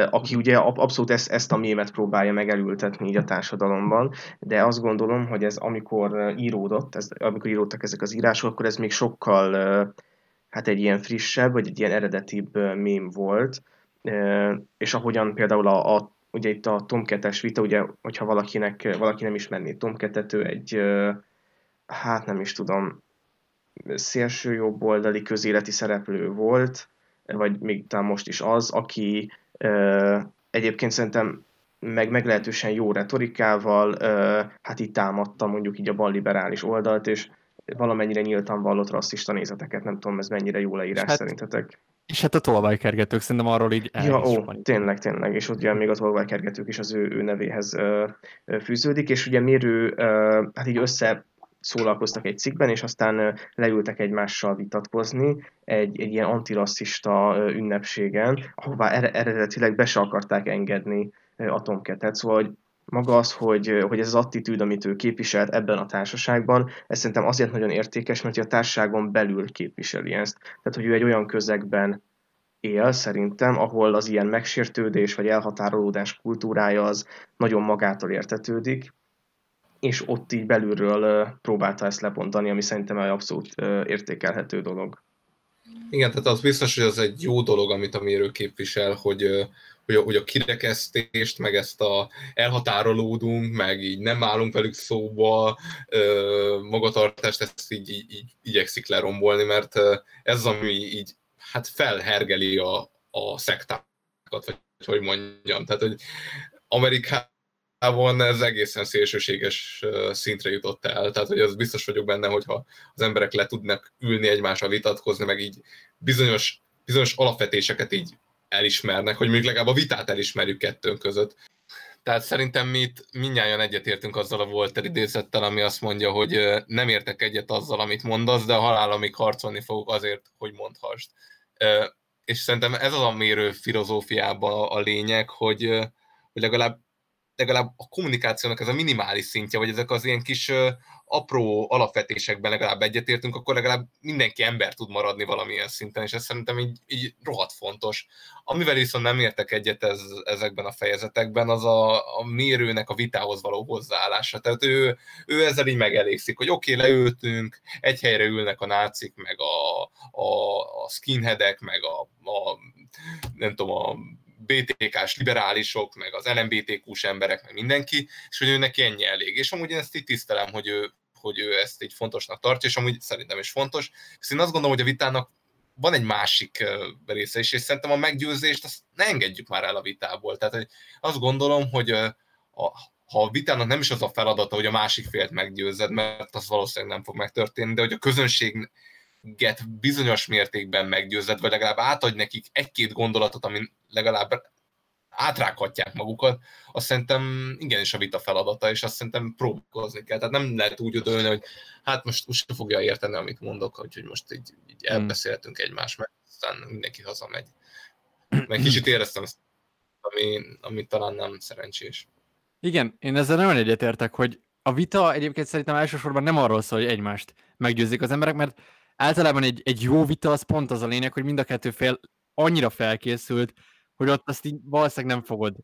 aki ugye abszolút ezt a mémet próbálja meg elültetni így a társadalomban, de azt gondolom, hogy ez amikor íródtak ezek az írások, akkor ez még sokkal egy ilyen frissebb, vagy egy ilyen eredetibb mém volt, és ahogyan például ugye itt a Tom Kettes vita, ugye, hogyha valaki nem ismerné Tom Kettet, ő egy, nem is tudom, szélső jobboldali közéleti szereplő volt, vagy még talán most is az, aki egyébként szerintem meglehetősen jó retorikával, így támadta mondjuk így a balliberális oldalt, és valamennyire nyíltan vallott rasszista nézeteket, nem tudom, ez mennyire jó leírás szerintetek. És a tolvajkergetők szerintem arról így tényleg, és ugye még a tolvajkergetők is az ő nevéhez fűződik, és ugye Mérő így összeszólalkoztak egy cikkben, és aztán leültek egymással vitatkozni egy ilyen antirasszista ünnepségen, ahová eredetileg be se akarták engedni a Tom Kettet, szóval, hogy maga az, hogy ez az attitűd, amit ő képviselt ebben a társaságban, ez szerintem azért nagyon értékes, mert a társaságon belül képviseli ezt. Tehát, hogy ő egy olyan közegben él szerintem, ahol az ilyen megsértődés vagy elhatárolódás kultúrája az nagyon magától értetődik, és ott így belülről próbálta ezt lebontani, ami szerintem egy abszolút értékelhető dolog. Igen, tehát az biztos, hogy az egy jó dolog, amit a Mérő képvisel, hogy a kirekesztést, meg ezt a elhatárolódunk, meg így nem állunk velük szóba, magatartást, ezt így igyekszik lerombolni, mert ez, ami így felhergeli a szektákat, vagy hogy mondjam. Tehát, hogy Amerikában ez egészen szélsőséges szintre jutott el. Tehát, hogy az biztos vagyok benne, hogyha az emberek le tudnak ülni egymással vitatkozni, meg így bizonyos alapvetéseket így elismernek, hogy még legalább a vitát elismerjük kettőnk között. Tehát szerintem mi itt mindnyájan egyetértünk azzal a Voltaire idézettel, ami azt mondja, hogy nem értek egyet azzal, amit mondasz, de a halálomig harcolni fogok azért, hogy mondhassd. És szerintem ez az a mérő filozófiában a lényeg, hogy legalább a kommunikációnak ez a minimális szintje, vagy ezek az ilyen kis apró alapvetésekben legalább egyetértünk, akkor legalább mindenki ember tud maradni valamilyen szinten, és ez szerintem így rohadt fontos. Amivel viszont nem értek egyet ezekben a fejezetekben, az a mérőnek a vitához való hozzáállása. Tehát ő ezzel így megelégszik, hogy oké, leültünk, egy helyre ülnek a nácik, meg a skinheadek, meg a BTK-s liberálisok, meg az LMBTQ-s emberek, meg mindenki, és hogy ő neki ennyi elég. És amúgy én ezt így tisztelem, hogy ő ezt így fontosnak tartja, és amúgy szerintem is fontos. És én azt gondolom, hogy a vitának van egy másik része is, és szerintem a meggyőzést azt ne engedjük már el a vitából. Tehát azt gondolom, hogy ha a vitának nem is az a feladata, hogy a másik félt meggyőzed, mert az valószínűleg nem fog megtörténni, de hogy a közönség bizonyos mértékben meggyőzed, vagy legalább átadj nekik egy-két gondolatot, amin legalább átrághatják magukat, azt szerintem igenis a vita feladata, és azt szerintem próbálkozni kell. Tehát nem lehet úgy ödölni, hogy hát most úgy sem fogja érteni, amit mondok, hogy most így elbeszéltünk egymást, mert aztán mindenki hazamegy. Meg kicsit éreztem ezt, ami talán nem szerencsés. Igen, én ezzel nagyon egyetértek, hogy a vita egyébként szerintem elsősorban nem arról szól, hogy egymást meggyőzik az emberek, mert általában egy jó vita az pont az a lényeg, hogy mind a kettő fél annyira felkészült, hogy ott azt így valószínűleg nem fogod.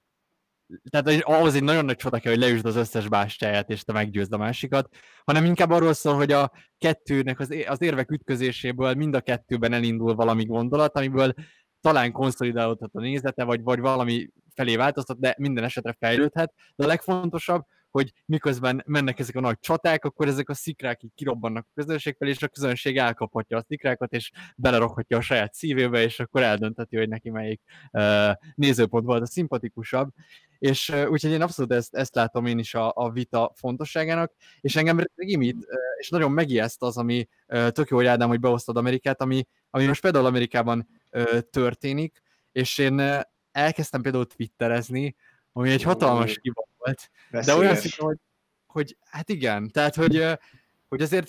Tehát ahhoz egy nagyon nagy csata kell, hogy leüsd az összes bástyáját, és te meggyőzd a másikat, hanem inkább arról szól, hogy a kettőnek az érvek ütközéséből mind a kettőben elindul valami gondolat, amiből talán konszolidálódhat a nézete, vagy valami felé változtat, de minden esetre fejlődhet. De a legfontosabb, hogy miközben mennek ezek a nagy csaták, akkor ezek a szikrák így kirobbannak a közönség felé, és a közönség elkaphatja a szikrákat, és beleroghatja a saját szívébe, és akkor eldöntheti, hogy neki melyik nézőpont volt a szimpatikusabb. És úgyhogy én abszolút ezt látom én is a vita fontosságának, és engem imít, és nagyon megijeszt az, ami tök jó, hogy Ádám, hogy beosztod Amerikát, ami most például Amerikában történik, és én elkezdtem például twitterezni, ami egy hatalmas hiba volt. Veszélyes. De olyan szinten, hogy hát igen, tehát hogy azért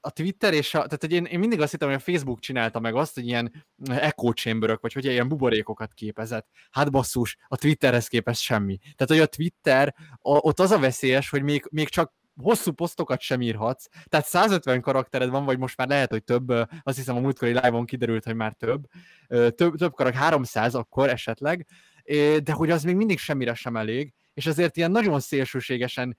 a Twitter és tehát én mindig azt hittem, hogy a Facebook csinálta meg azt, hogy ilyen echo chamberök, vagy hogy ilyen buborékokat képezett. Hát basszus, a Twitterhez képest semmi. Tehát, hogy a Twitter, ott az a veszélyes, hogy még csak hosszú posztokat sem írhatsz, tehát 150 karaktered van, vagy most már lehet, hogy több, azt hiszem a múltkori live-on kiderült, hogy már több karakter, 300 akkor esetleg, de hogy az még mindig semmire sem elég, és azért ilyen nagyon szélsőségesen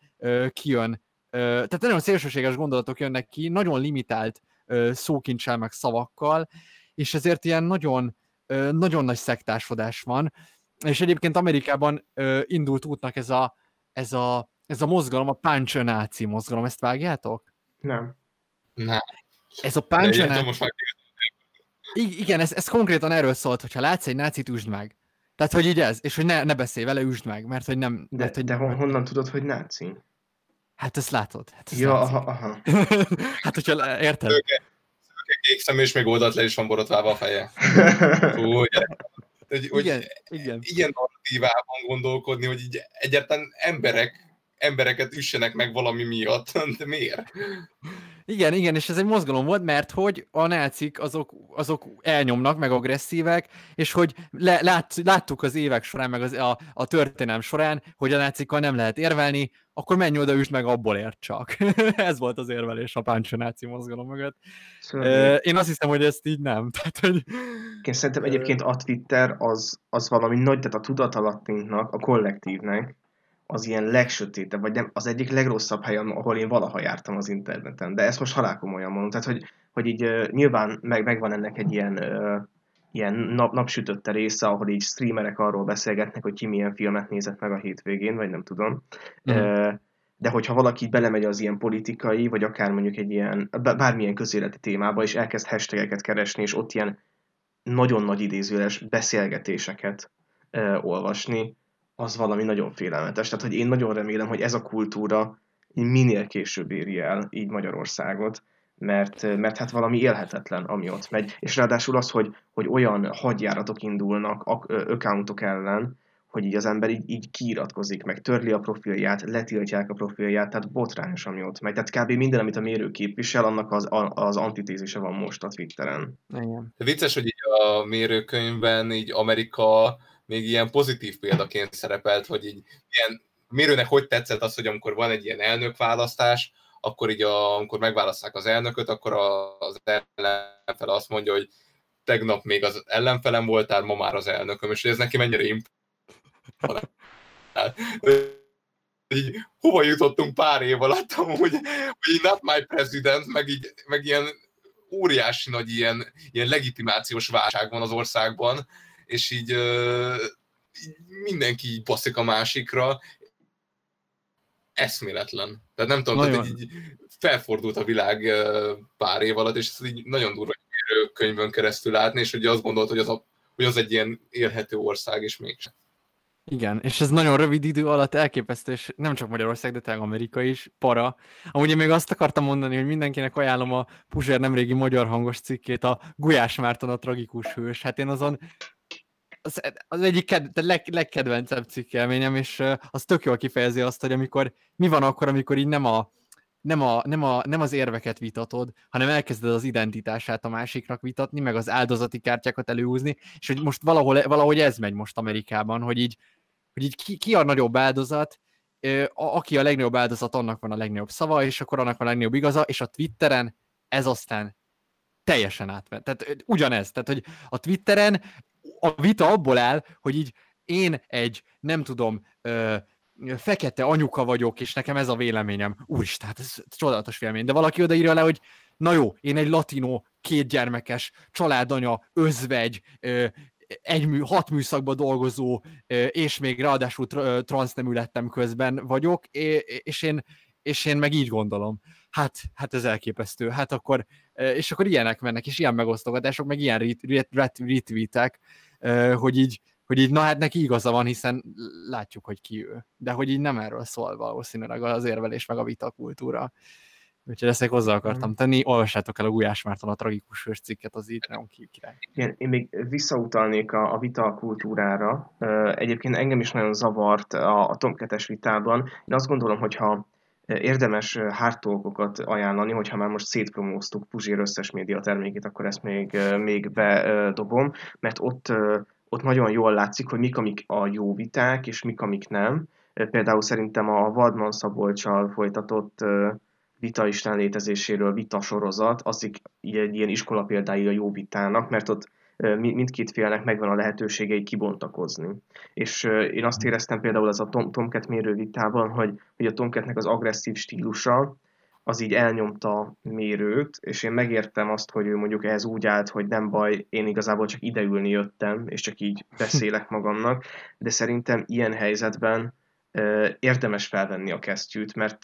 kijön, tehát nagyon szélsőséges gondolatok jönnek ki, nagyon limitált szókincsel meg szavakkal, és ezért ilyen nagyon, nagyon nagy szektásodás van, és egyébként Amerikában indult útnak ez a mozgalom, a páncsonáci mozgalom, ezt vágjátok? Nem. Ez a páncsonáci... Igen, ez konkrétan erről szólt, hogyha látsz egy nácit, üsd meg. Tehát, hogy így ez, és hogy ne beszélj vele, üsd meg, mert hogy nem... De honnan tudod, hogy náci? Hát ezt látod. Aha. Hát, hogyha érted. Szőke kék szemű, és még oldalt le is van borotvába a feje. Igen. Ilyen narratívában gondolkodni, hogy így egyáltalán embereket üssenek meg valami miatt, de miért? Igen, és ez egy mozgalom volt, mert hogy a nácik azok elnyomnak, meg agresszívek, és hogy láttuk az évek során, meg a történelem során, hogy a nácikkal nem lehet érvelni, akkor menj oda, üsd meg, abból ért csak. Ez volt az érvelés a páncsonáci mozgalom mögött. Szóval én azt hiszem, hogy ezt így nem. Tehát, hogy... Szerintem egyébként a Twitter az valami nagy, tehát a tudatalattinknak, a kollektívnek, az ilyen legsötétebb, vagy nem, az egyik legrosszabb hely, ahol én valaha jártam az interneten. De ezt most halálkomolyan mondom. Tehát, hogy így nyilván megvan ennek egy ilyen napsütötte része, ahol így streamerek arról beszélgetnek, hogy ki milyen filmet nézett meg a hétvégén, vagy nem tudom. De hogyha valaki belemegy az ilyen politikai, vagy akár mondjuk egy ilyen, bármilyen közéleti témába, és elkezd hashtageket keresni, és ott ilyen nagyon nagy idézőjeles beszélgetéseket olvasni, az valami nagyon félelmetes. Tehát, hogy én nagyon remélem, hogy ez a kultúra minél később éri el így Magyarországot, mert hát valami élhetetlen, ami ott megy. És ráadásul az, hogy olyan hadjáratok indulnak accountok ellen, hogy így az ember így kiiratkozik, meg törli a profilját, letiltják a profilját, tehát botrányos, ami ott megy. Tehát kb. Minden, amit a Mérő képvisel, annak az antitézise van most a Twitteren. Igen. Vicces, hogy így a Mérőkönyvben így Amerika még ilyen pozitív példaként szerepelt, hogy így ilyen Mérőnek hogy tetszett az, hogy amikor van egy ilyen elnökválasztás, akkor így amikor megválasztják az elnököt, akkor az ellenfele azt mondja, hogy tegnap még az ellenfelem voltál, ma már az elnököm, és hogy ez neki mennyire így, hova jutottunk pár év alatt amúgy, hogy így not my president, meg ilyen óriási nagy ilyen legitimációs válság van az országban, és így mindenki így baszik a másikra. Eszméletlen. Tehát nem tudom, tehát így felfordult a világ pár év alatt, és ez így nagyon durva Mérő könyvön keresztül látni, és ugye azt gondolt, hogy az egy ilyen élhető ország, és mégsem. Igen, és ez nagyon rövid idő alatt elképesztő, és nem csak Magyarország, de talán Amerika is, para. Amúgy én még azt akartam mondani, hogy mindenkinek ajánlom a Puzsér nemrégi magyar hangos cikkét, a Gulyás Márton a tragikus hős. Hát én azon az egyik legkedvencebb cikkelményem, és az tök jól kifejezi azt, hogy amikor mi van akkor, amikor így nem az érveket vitatod, hanem elkezded az identitását a másiknak vitatni, meg az áldozati kártyákat előhúzni, és hogy most valahogy ez megy most Amerikában, hogy így ki a nagyobb áldozat, aki a legnagyobb áldozat, annak van a legnagyobb szava, és akkor annak van a legnagyobb igaza, és a Twitteren ez aztán teljesen átment. Tehát ugyanez, tehát hogy a Twitteren a vita abból áll, hogy így én egy, nem tudom, fekete anyuka vagyok, és nekem ez a véleményem. Úristen, hát ez csodálatos vélemény. De valaki odaírja le, hogy na jó, én egy latinó, kétgyermekes, családanya, özvegy, hat műszakban dolgozó, és még ráadásul transznemű lettem közben vagyok, és én meg így gondolom. Hát ez elképesztő. Hát akkor, és akkor ilyenek mennek, és ilyen megosztogatások, meg ilyen retweetek, hogy így, na hát neki igaza van, hiszen látjuk, hogy ki ő. De hogy így nem erről szól valószínűleg az érvelés, meg a vitakultúra. Úgyhogy ezt hozzá akartam tenni. Olvassátok el a Gulyás Márton a tragikus hős cikket, az így nem király. Én még visszautalnék a vitakultúrára. Egyébként engem is nagyon zavart a Tom Kettős vitában. Én azt gondolom, hogyha érdemes hardtalkokat ajánlani, hogyha már most szétpromóztuk Puzsér összes média termékét, akkor ezt még bedobom, mert ott nagyon jól látszik, hogy mik amik a jó viták, és mik amik nem. Például szerintem a Vadman Szabolccsal folytatott vita Isten létezéséről vitasorozat, az ilyen iskola példái a jó vitának, mert ott mindkét félnek megvan a lehetőségei kibontakozni. És én azt éreztem például az a Tomcat Mérő vitában, hogy a Tomcatnek az agresszív stílusa, az így elnyomta Mérőt, és én megértem azt, hogy ő mondjuk ehhez úgy állt, hogy nem baj, én igazából csak ideülni jöttem, és csak így beszélek magamnak, de szerintem ilyen helyzetben érdemes felvenni a kesztyűt, mert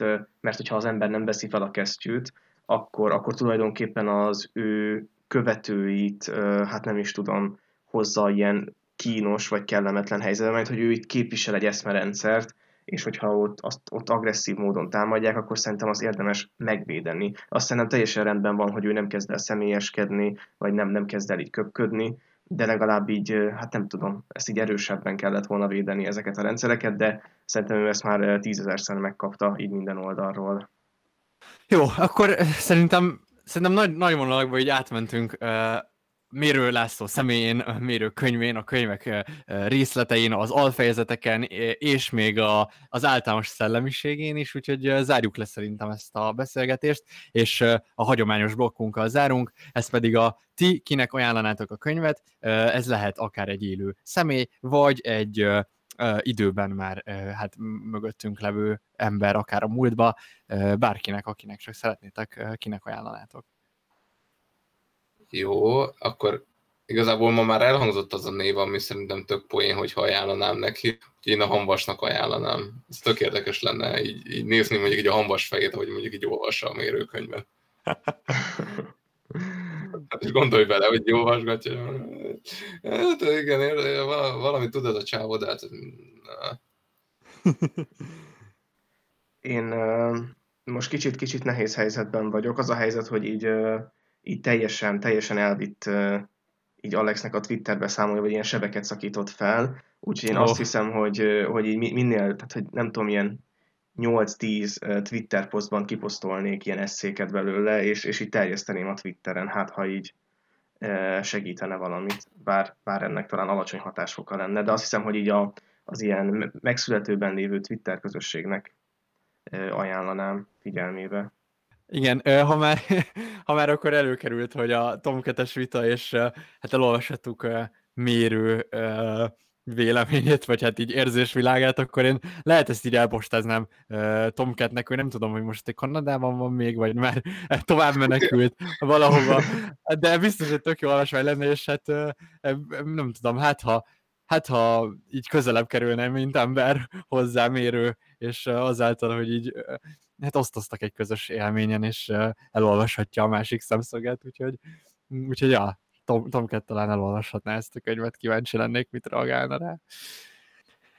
hogyha az ember nem veszi fel a kesztyűt, akkor tulajdonképpen az ő követőit, hát nem is tudom, hozza ilyen kínos vagy kellemetlen helyzetben, mert hogy ő itt képvisel egy eszmerendszert, és hogyha ott agresszív módon támadják, akkor szerintem az érdemes megvédeni. Azt szerintem teljesen rendben van, hogy ő nem kezd el személyeskedni, vagy nem kezd el így köpködni, de legalább így, hát nem tudom, ezt így erősebben kellett volna védeni ezeket a rendszereket, de szerintem ő ezt már 10 000-szer megkapta így minden oldalról. Jó, akkor szerintem nagy vonalakban így átmentünk Mérő László személyén, Mérő könyvén, a könyvek részletein, az alfejezeteken, és még az általános szellemiségén is, úgyhogy zárjuk le szerintem ezt a beszélgetést, és a hagyományos blokkunkkal zárunk, ez pedig a ti, kinek ajánlanátok a könyvet, ez lehet akár egy élő személy, vagy egy időben már hát mögöttünk levő ember, akár a múltba, bárkinek, akinek csak szeretnétek, kinek ajánlanátok. Jó, akkor igazából ma már elhangzott az a név, ami szerintem tök poén, hogyha ajánlanám neki, úgyhogy én a Hamvasnak ajánlanám. Ez tök érdekes lenne így nézni mondjuk így a Hamvas fejét, ahogy mondjuk így olvassa a Mérőkönyvet. És gondolj bele, hogy így olvasgatja. Hát igen, valami tud ez a csávó, de hát... Én most kicsit nehéz helyzetben vagyok. Az a helyzet, hogy így teljesen elvitt így Alexnek a Twitter beszámolja, vagy ilyen sebeket szakított fel, Úgyhogy én azt hiszem, hogy így minél, tehát hogy nem tudom, ilyen 8-10 Twitter posztban kiposztolnék ilyen eszéket belőle, és így terjeszteném a Twitteren, hát ha így segítene valamit, bár ennek talán alacsony hatásfoka lenne, de azt hiszem, hogy így az ilyen megszületőben lévő Twitter közösségnek ajánlanám figyelmébe. Igen, ha már akkor előkerült, hogy a Tom Kettős vita, és hát elolvashattuk Mérő véleményét, vagy hát így érzésvilágát, akkor én lehet ezt így elpostáznám Tom Kettnek, hogy nem tudom, hogy most Kanadában van még, vagy már tovább menekült valahova, de biztos, hogy tök jó olvasmány lenne, és hát nem tudom, hát ha így közelebb kerülne, mint ember hozzá Mérő, és azáltal, hogy így hát osztoztak egy közös élményen, és elolvashatja a másik szemszöget, úgyhogy ja, Tom Kett talán elolvashatná ezt a könyvet, kíváncsi lennék, mit reagálna rá.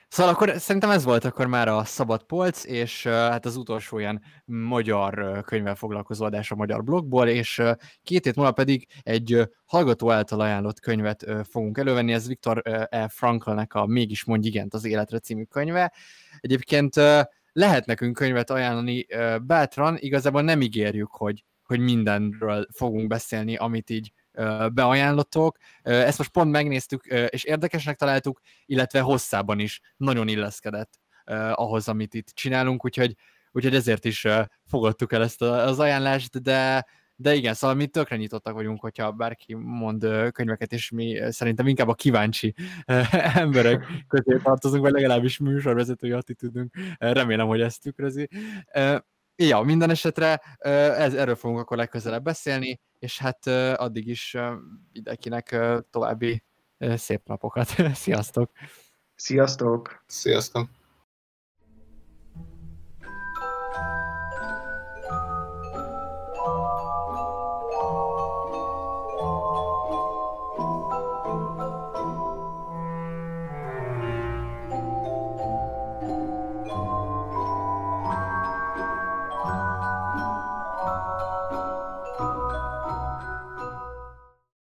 Szóval akkor szerintem ez volt akkor már a Szabadpolc, és hát az utolsó ilyen magyar könyvvel foglalkozó adás a magyar blogból, és 2 hét múlva pedig egy hallgató által ajánlott könyvet fogunk elővenni, ez Viktor E. Franklnek a Mégis mondj igent az életre című könyve. Egyébként lehet nekünk könyvet ajánlani bátran, igazából nem ígérjük, hogy mindenről fogunk beszélni, amit így beajánlottok. Ezt most pont megnéztük, és érdekesnek találtuk, illetve hosszában is nagyon illeszkedett ahhoz, amit itt csinálunk, úgyhogy ezért is fogadtuk el ezt az ajánlást, de igen, szóval mi tökre nyitottak vagyunk, hogyha bárki mond könyveket, és mi szerintem inkább a kíváncsi emberek közé tartozunk, vagy legalábbis műsorvezetői attitűdünk. Remélem, hogy ezt tükrözi. Ja, minden esetre erről fogunk akkor legközelebb beszélni, és hát addig is mindenkinek további szép napokat. Sziasztok! Sziasztok! Sziasztok!